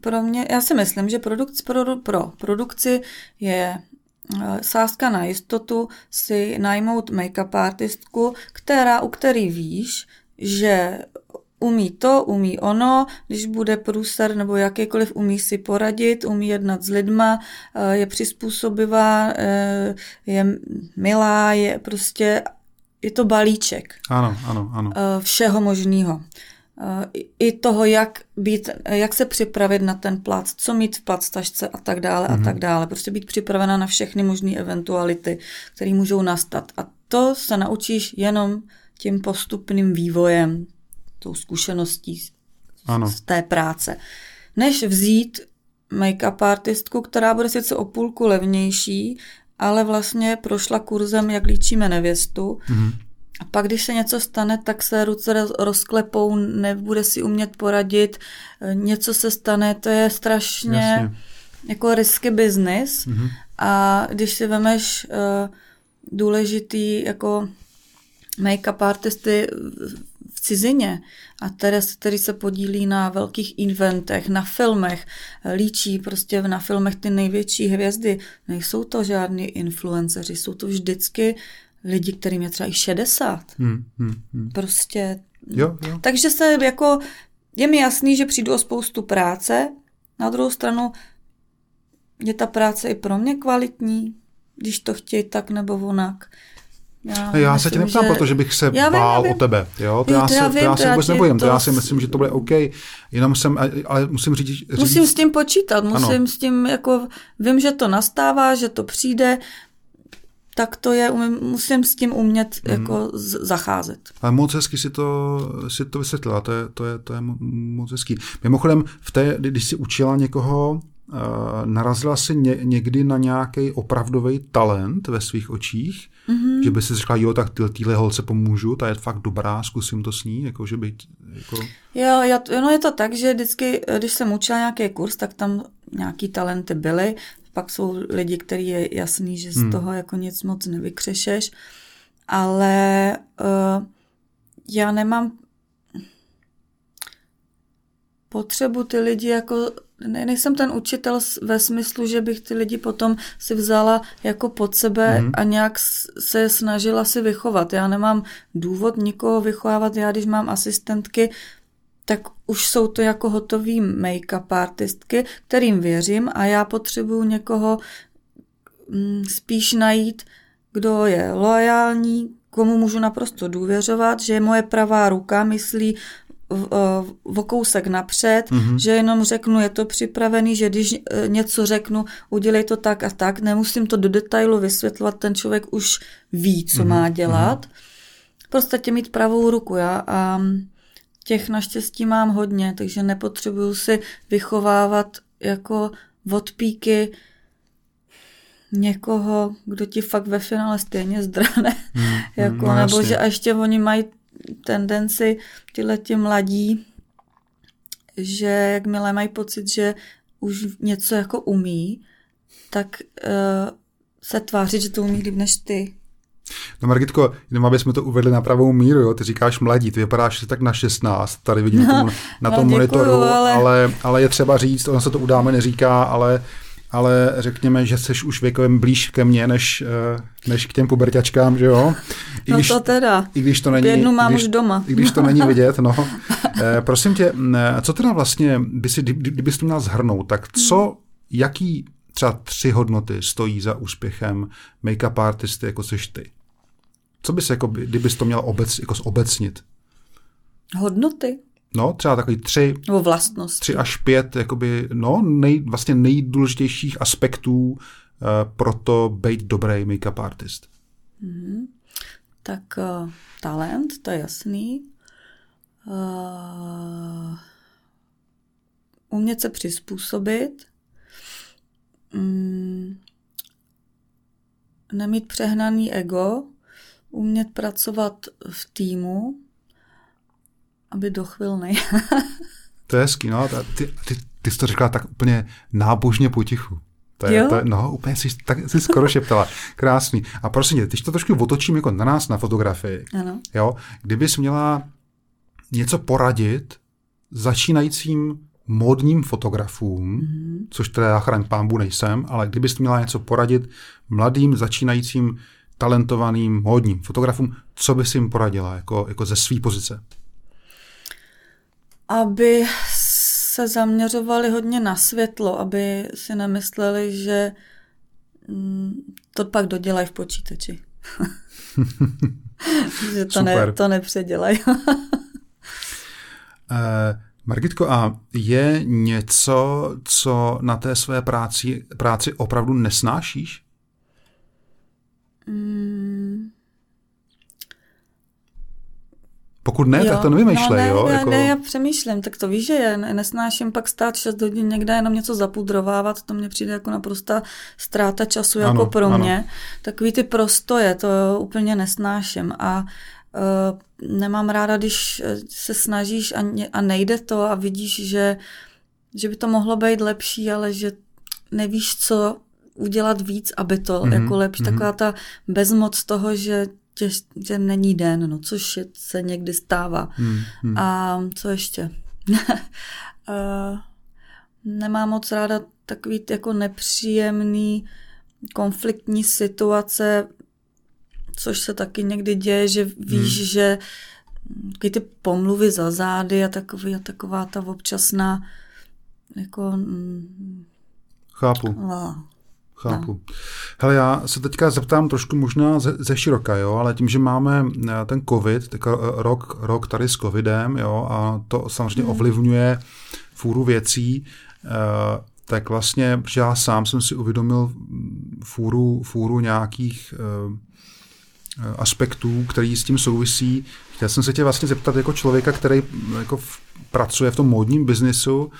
pro mě, já si myslím, že produkci je sázka na jistotu si najmout make-up artistku, u který víš, že Umí to, umí ono, když bude průser nebo jakýkoliv, umí si poradit, umí jednat s lidma, je přizpůsobivá, je milá, je prostě, je to balíček. Ano, ano, ano. Všeho možného. I toho, jak se připravit na ten plác, co mít v plactašce a tak dále, a tak dále. Prostě být připravena na všechny možné eventuality, které můžou nastat. A to se naučíš jenom tím postupným vývojem, tou zkušeností z té práce. Než vzít make-up artistku, která bude sice o půlku levnější, ale vlastně prošla kurzem, jak líčíme nevěstu. Mm-hmm. A pak, když se něco stane, tak se ruce rozklepou, nebude si umět poradit, něco se stane, to je strašně jako risky business. Mm-hmm. A když si vemeš důležitý jako make-up artisty v cizině, a který se podílí na velkých inventech, na filmech, líčí prostě na filmech ty největší hvězdy. Nejsou to žádní influenceři, jsou to vždycky lidi, kterým je třeba i 60. Prostě. Jo. Takže se jako, je mi jasný, že přijdu o spoustu práce. Na druhou stranu je ta práce i pro mě kvalitní, když to chtějí tak nebo onak. Já se tě neptám, protože bych se bál o tebe. Jo? To já se vůbec nebojím. To já si myslím, že to bude OK. Jenom ale musím říct... Musím s tím počítat. Musím s tím, jako vím, že to nastává, že to přijde, tak to je, musím s tím umět jako zacházet. Ale moc hezky si to vysvětlila. To je moc hezký. Mimochodem, když jsi učila někoho, narazila jsi někdy na nějaký opravdový talent ve svých očích, že by si řekla, jo, tak týhle holce pomůžu, ta je fakt dobrá, zkusím to s ní, jako že by... Jako... Jo, je to tak, že vždycky, když jsem učila nějaký kurz, tak tam nějaký talenty byly, pak jsou lidi, který je jasný, že z toho jako nic moc nevykřešeš, ale já nemám potřebu ty lidi jako... Nejsem ten učitel ve smyslu, že bych ty lidi potom si vzala jako pod sebe a nějak se snažila si vychovat. Já nemám důvod nikoho vychovávat. Já, když mám asistentky, tak už jsou to jako hotový make-up artistky, kterým věřím, a já potřebuju někoho spíš najít, kdo je loajální, komu můžu naprosto důvěřovat, že je moje pravá ruka, myslí o kousek napřed, že jenom řeknu, je to připravený, že když něco řeknu, udělej to tak a tak, nemusím to do detailu vysvětlovat, ten člověk už ví, co má dělat. Prostě mít pravou ruku. Já a těch naštěstí mám hodně, takže nepotřebuju si vychovávat jako odpíky někoho, kdo ti fakt ve finále stejně zdrane. Nebo že a ještě oni mají tendenci, tyhleti mladí, že jakmile mají pocit, že už něco jako umí, tak se tvářit, že to umí líp než ty. No Margitko, jenom aby jsme to uvedli na pravou míru, jo? Ty říkáš mladí, ty vypadáš tak na 16, tady vidím na tom monitoru, ale je třeba říct, ono se to udáme neříká, ale řekněme, že jsi už věkovým blíž ke mně, než k těm puberťačkám, že jo? I když to není, jednu mám už doma. I když to není vidět, no. Prosím tě, co teda vlastně, kdybys to měla shrnout, tak jaký třeba 3 hodnoty stojí za úspěchem make-up artisty, jako jsi ty? Co bys, jako, kdybys to měla jako zobecnit? Hodnoty? No, třeba takový 3 až 5 jakoby, vlastně nejdůležitějších aspektů pro to být dobrý make-up artist. Tak talent, to je jasný. Umět se přizpůsobit. Nemít přehnaný ego. Umět pracovat v týmu. Aby dochvilnej. To je hezký, no. Ty jsi to řekla tak úplně nábožně potichu. Úplně jsi skoro šeptala. Krásný. A prosím tě, když to trošku otočím jako na nás na fotografii. Ano. Jo, kdybys měla něco poradit začínajícím módním fotografům, což teda chraň pánbu nejsem, ale kdybys měla něco poradit mladým začínajícím talentovaným módním fotografům, co bys jim poradila jako ze své pozice? aby se zaměřovali hodně na světlo, aby si nemysleli, že to pak dodělají v počítači. Že to nepředělají. Margitko, a je něco, co na té své práci opravdu nesnášíš? Pokud ne, jo, tak to nevymýšlej. Já přemýšlím, tak to víš, že je. Nesnáším pak stát 6 hodin někde jenom něco zapudrovávat, to mně přijde jako naprostá ztráta času, ano, jako pro mě. Takový ty prostoje, to úplně nesnáším a nemám ráda, když se snažíš a nejde to a vidíš, že by to mohlo být lepší, ale že nevíš, co udělat víc, aby to jako lepší. Taková ta bezmoc toho, že není den, no, což se někdy stává. A co ještě? Nemám moc ráda takový jako nepříjemný konfliktní situace, což se taky někdy děje, že víš, že taky ty pomluvy za zády a taková ta občasná jako... Chápu. Hele, já se teďka zeptám trošku možná ze široka, jo, ale tím, že máme ten covid, tak rok tady s covidem, jo, a to samozřejmě ovlivňuje fůru věcí, tak vlastně, protože já sám jsem si uvědomil fůru nějakých aspektů, který s tím souvisí. Chtěl jsem se tě vlastně zeptat jako člověka, který jako pracuje v tom módním biznesu,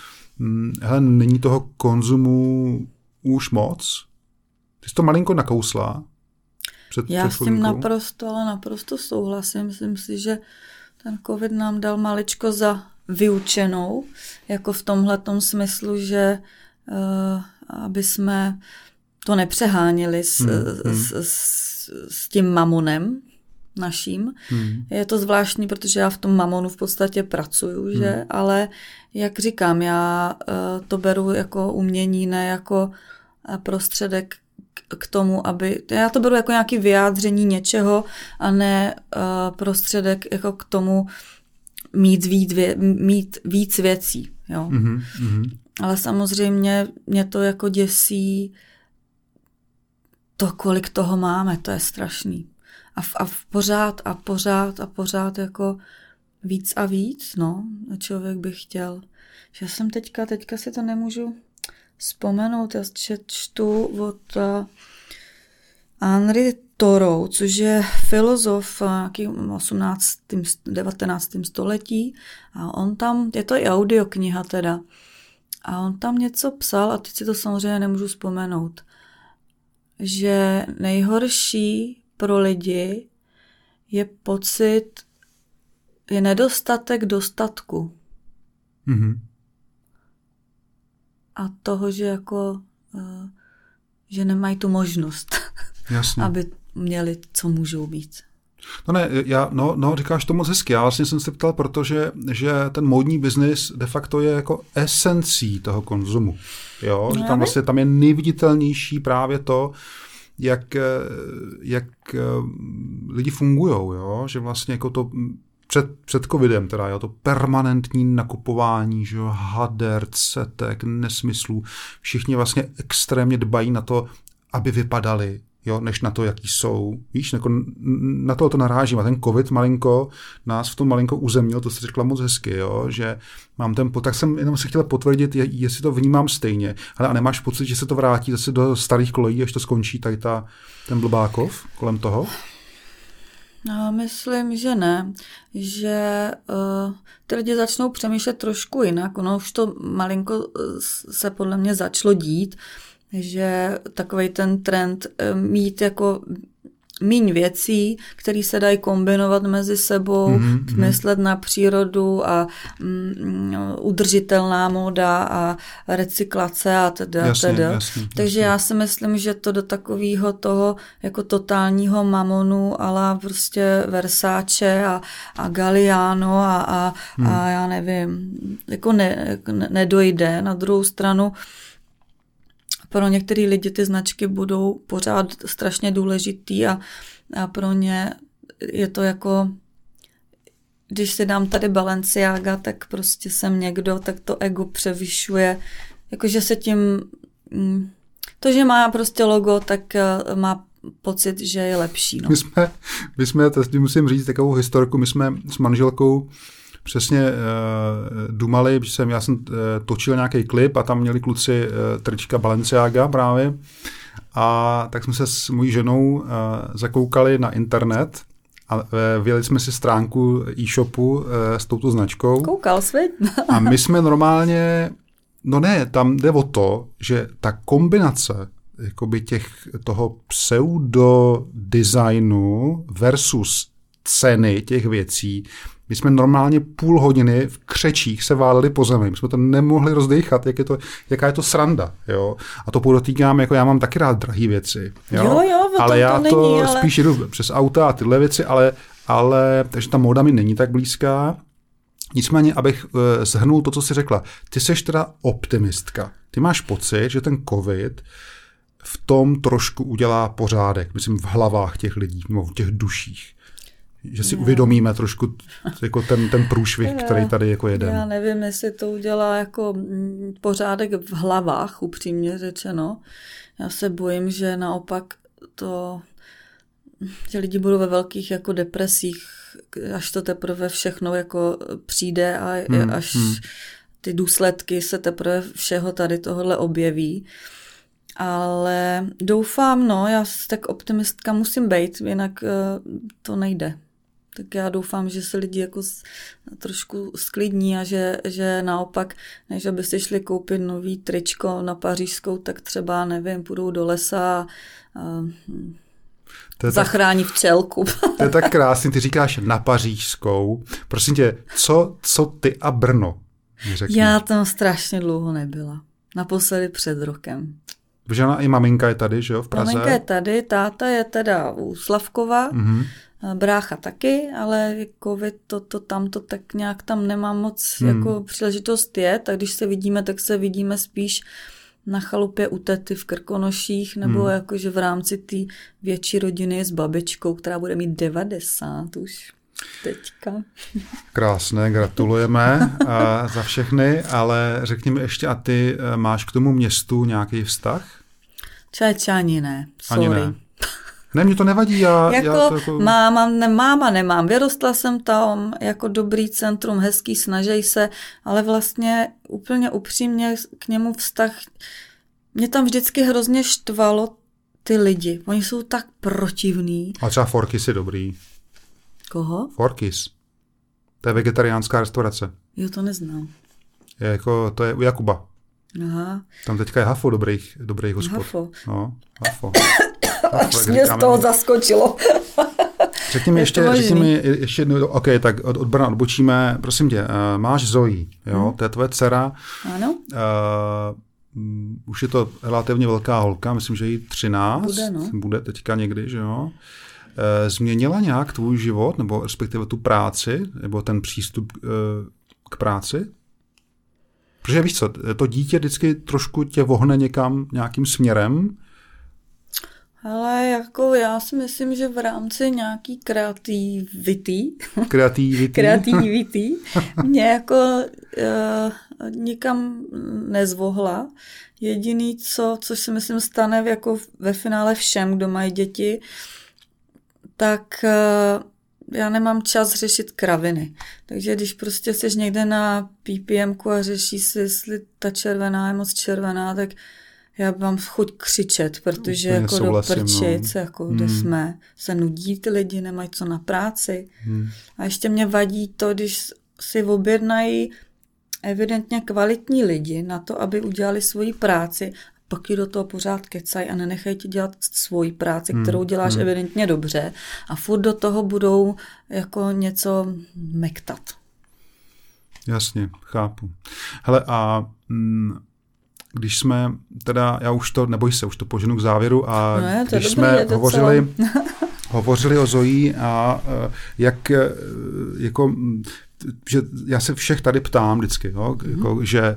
hele, není toho konzumu už moc? Ty jsi to malinko nakousla? Já s tím naprosto souhlasím. Myslím si, že ten covid nám dal maličko za vyučenou, jako v tomhletom smyslu, že aby jsme to nepřehánili s tím mamonem naším. Je to zvláštní, protože já v tom mamonu v podstatě pracuju, že? Ale jak říkám, já to beru jako umění, ne jako prostředek k tomu, aby... Já to beru jako nějaké vyjádření něčeho a ne prostředek jako k tomu mít víc věcí. Jo? Ale samozřejmě mě to jako děsí to, kolik toho máme, to je strašný. A pořád jako víc a víc, no, člověk by chtěl. Já jsem teďka si to nemůžu vzpomenout, já čtu od Henri Thoreau, což je filozof v 18. 19. století a on tam, je to i audiokniha teda, a on tam něco psal a teď si to samozřejmě nemůžu vzpomenout, že nejhorší pro lidi je nedostatek dostatku. A toho, že jako, že nemají tu možnost, aby měli, co můžou být. No ne, říkáš to moc hezky. Já vlastně jsem se ptal, protože ten módní biznis de facto je jako esencí toho konzumu. Jo? Že tam vlastně tam je nejviditelnější právě to, jak lidi fungujou, jo? Že vlastně jako to před covidem teda, jo? To permanentní nakupování, že jo? Hader, cetek, nesmyslů, všichni vlastně extrémně dbají na to, aby vypadali, jo? Než na to, jaký jsou, víš, jako na to narážím a ten covid malinko nás v tom malinko uzemnil, to jsi řekla moc hezky, jo? Že mám tempo, tak jsem jenom se chtěla potvrdit, jestli to vnímám stejně. Ale a nemáš pocit, že se to vrátí zase do starých kolejí, až to skončí tady ten blbákov kolem toho? No, myslím, že ne. Že ty lidi začnou přemýšlet trošku jinak. Ono už to malinko se podle mě začalo dít, že takovej ten trend mít jako míň věcí, které se dají kombinovat mezi sebou, myslet na přírodu a udržitelná móda a recyklace a teda. Takže já si myslím, že to do takového toho jako totálního mamonu ala prostě Versace a Galliano a já nevím, jako nedojde. Na druhou stranu pro některé lidi ty značky budou pořád strašně důležitý a pro ně je to jako když si dám tady Balenciaga, tak prostě jsem někdo, tak to ego převyšuje. Jakože se tím... To, že má prostě logo, tak má pocit, že je lepší. No. My jsme, teď musím říct takovou historku, my jsme s manželkou přesně dumali, že já jsem točil nějaký klip a tam měli kluci trička Balenciaga právě. A tak jsme se s mojí ženou zakoukali na internet a vyjeli jsme si stránku e-shopu s touto značkou. Koukal svět. A my jsme normálně... No ne, tam jde o to, že ta kombinace jakoby toho pseudo-designu versus ceny těch věcí, my jsme normálně půl hodiny v křečích se váleli po zemi. My jsme to nemohli rozdýchat, jaká je to sranda. Jo? A to podotýkám, jako já mám taky rád drahé věci. Jo, jo, ale já to není, spíš jdu přes auta a tyhle věci, ale takže ta móda mi není tak blízká. Nicméně, abych shrnul to, co jsi řekla. Ty seš teda optimistka. Ty máš pocit, že ten covid v tom trošku udělá pořádek, myslím, v hlavách těch lidí, no, v těch duších. Že si uvědomíme trošku jako ten průšvih, který tady jako jeden. Já nevím, jestli to udělá jako pořádek v hlavách, upřímně řečeno. Já se bojím, že naopak to... že lidi budou ve velkých jako depresích, až to teprve všechno jako přijde a až ty důsledky se teprve všeho tady tohle objeví. Ale doufám, no, já tak optimistka musím být, jinak to nejde. Tak já doufám, že se lidi jako trošku sklidní a že naopak, než aby si šli koupit nový tričko na Pařížskou, tak třeba, nevím, půjdou do lesa a zachrání včelku. To je tak krásný, ty říkáš na Pařížskou. Prosím tě, co ty a Brno? Já tam strašně dlouho nebyla. Naposledy před rokem. Žena i maminka je tady, že jo, v Praze? Maminka je tady, táta je teda u Slavkova, brácha taky, ale covid to tak nějak tam nemám moc jako příležitost jet. A když se vidíme, tak se vidíme spíš na chalupě u tety v Krkonoších, nebo jakože v rámci té větší rodiny s babičkou, která bude mít 90 už teďka. Krásné, gratulujeme za všechny, ale řekni mi ještě, a ty máš k tomu městu nějaký vztah? Ani ne, sorry. Ani ne. Ne, mě to nevadí. Máma nemám. Vyrostla jsem tam, jako dobrý centrum, hezký, snažej se, ale vlastně úplně upřímně k němu vztah. Mě tam vždycky hrozně štvalo ty lidi. Oni jsou tak protivní. A třeba Forkis je dobrý. Koho? Forkis. To je vegetariánská restaurace. Jo, to neznám. To je u Jakuba. Aha. Tam teďka je Hafo dobrých hospod. Hafo. No, Hafo. Až mě z toho zaskočilo. Řekni mi ještě OK, tak od Brna odbočíme. Prosím tě, máš Zoe, jo? To je tvoje dcera. Ano. Už je to relativně velká holka, myslím, že jí 13. Bude teďka někdy, že jo? Změnila nějak tvůj život, nebo respektive tu práci, nebo ten přístup k práci? Protože víš co, to dítě vždycky trošku tě vohne někam nějakým směrem. Ale jako já si myslím, že v rámci nějaký kreativity mě jako nikam nezvohla. Jediný, co si myslím stane jako ve finále všem, kdo mají děti, tak já nemám čas řešit kraviny. Takže když prostě jsi někde na PPMku a řešíš si, jestli ta červená je moc červená, tak já mám chuť křičet, protože jako souhlasím, do prčic, jako kde jsme, se nudí ty lidi, nemají co na práci. A ještě mě vadí to, když si objednají evidentně kvalitní lidi na to, aby udělali svoji práci, a pak ji do toho pořád kecají a nenechají ti dělat svoji práci, kterou děláš evidentně dobře, a furt do toho budou jako něco mektat. Jasně, chápu. Hele, a když jsme, teda, už to poženu k závěru, a no, když jsme hovořili o Zoji a jak, jako, že já se všech tady ptám vždycky, no, jako, že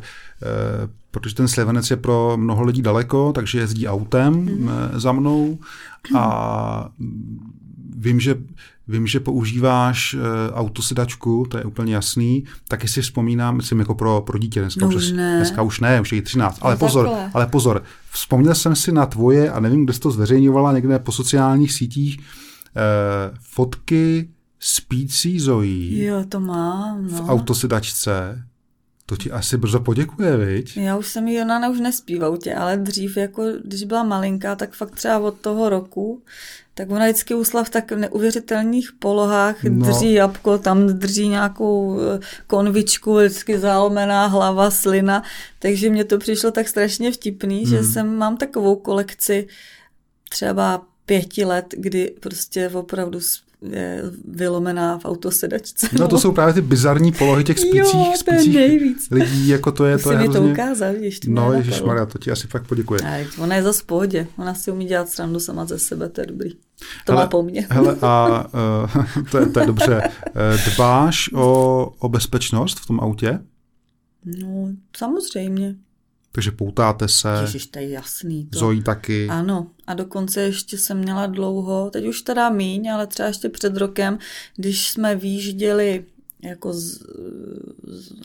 protože ten Slevenec je pro mnoho lidí daleko, takže jezdí autem za mnou a Vím, že používáš autosedačku, to je úplně jasný. Taky si vzpomínám, myslím jako pro dítě, dneska už je jí 13. Ale pozor, vzpomněl jsem si na tvoje, a nevím, kde jsi to zveřejňovala, někde po sociálních sítích, fotky spící Zojí. Jo, to mám. No. V autosedačce. To ti asi brzo poděkuje, viď? Já už jsem Jonana už nespívá u tě, ale dřív, jako když byla malinká, tak fakt třeba od toho roku, tak ona vždycky usla v tak neuvěřitelných polohách, drží jabko, tam drží nějakou konvičku, vždycky zálomená hlava, slina, takže mě to přišlo tak strašně vtipný, že mám takovou kolekci třeba 5 let, kdy prostě opravdu je vylomená v autosedačce. No to jsou právě ty bizarní polohy těch spících lidí, jako to je. Musím mi to ukázat, ještě. No ježišmarja, to ti asi fakt poděkuje. Ona je zas v pohodě, ona si umí dělat srandu sama ze sebe, to je dobrý. To má po mně. To je dobře. Dbáš o bezpečnost v tom autě? No samozřejmě. Takže poutáte se. Ježiš, to je jasný. To. Zojí taky. Ano. A dokonce ještě jsem měla dlouho, teď už teda míň, ale třeba ještě před rokem, když jsme výjížděli jako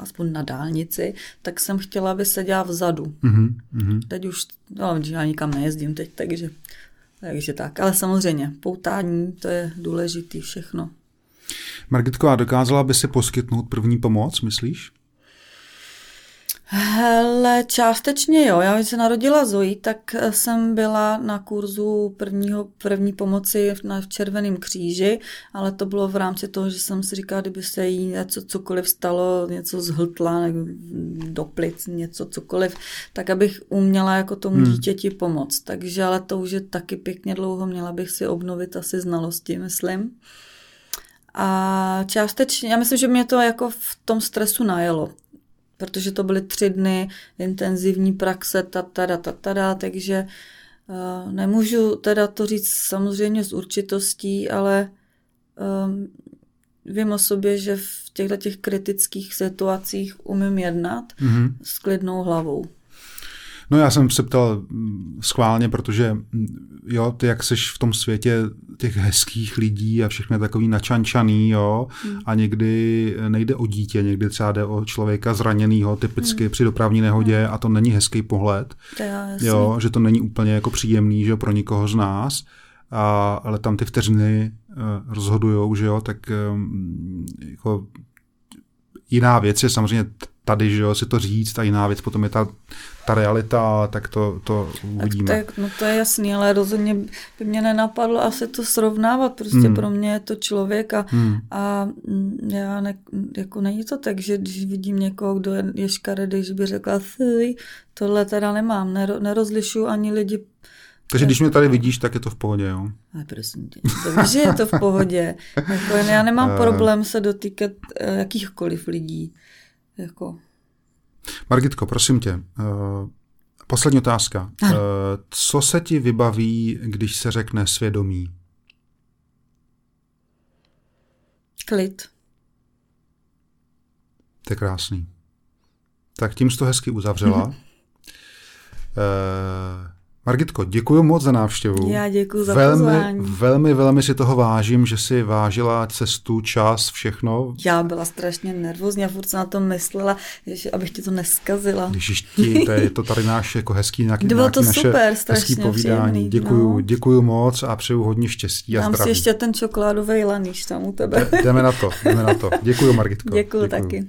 aspoň na dálnici, tak jsem chtěla, aby seděla vzadu. Mm-hmm. Teď už, já nikam nejezdím teď, takže tak. Ale samozřejmě, poutání, to je důležitý všechno. Margitko, a dokázala by si poskytnout první pomoc, myslíš? Hele, částečně jo. Já, když se narodila Zoe, tak jsem byla na kurzu první pomoci v Červeném kříži, ale to bylo v rámci toho, že jsem si říkala, kdyby se jí něco cokoliv stalo, něco zhltla, do plic, něco cokoliv, tak abych uměla jako tomu dítěti pomoct. Takže ale to už je taky pěkně dlouho, měla bych si obnovit asi znalosti, myslím. A částečně, já myslím, že mě to jako v tom stresu najelo. Protože to byly 3 dny intenzivní praxe, takže nemůžu teda to říct samozřejmě s určitostí, ale vím o sobě, že v těch kritických situacích umím jednat s klidnou hlavou. No já jsem se ptal schválně, protože jo, ty jak seš v tom světě těch hezkých lidí a všechno je takový načančaný, jo, a někdy nejde o dítě, někdy třeba jde o člověka zraněného, typicky při dopravní nehodě, a to není hezký pohled, jo, že to není úplně jako příjemný, že pro nikoho z nás, ale tam ty vteřiny rozhodujou, že jo, tak jako jiná věc je samozřejmě tady, že jo, si to říct, a jiná věc potom je ta realita, tak to uvidíme. No to je jasný, ale rozhodně by mě nenapadlo asi to srovnávat, prostě pro mě je to člověk a já jako není to tak, že když vidím někoho, kdo je škaredý, že by řekla, tohle teda nemám, nerozlišuju ani lidi. Takže když mě tady vidíš, tak je to v pohodě, jo? Ale prosím tě, takže je to v pohodě. Jako, já nemám problém se dotýkat jakýchkoliv lidí. Jako. Margitko, prosím tě, poslední otázka. Co se ti vybaví, když se řekne svědomí? Klid. To je krásný. Tak tím jsi to hezky uzavřela. Margitko, děkuji moc za návštěvu. Já děkuji za pozvání. Velmi si toho vážím, že si vážila cestu, čas, všechno. Já byla strašně nervózní a furt se na to myslela, abych ti to neskazila. Ježišti, to tady náš jako hezký nějaký bylo to naše super, hezký povídání. Děkuji moc a přeju hodně štěstí a zdraví. Mám si ještě ten čokoládový laníš tam u tebe. Jdeme na to. Děkuji, Margitko. Děkuji taky.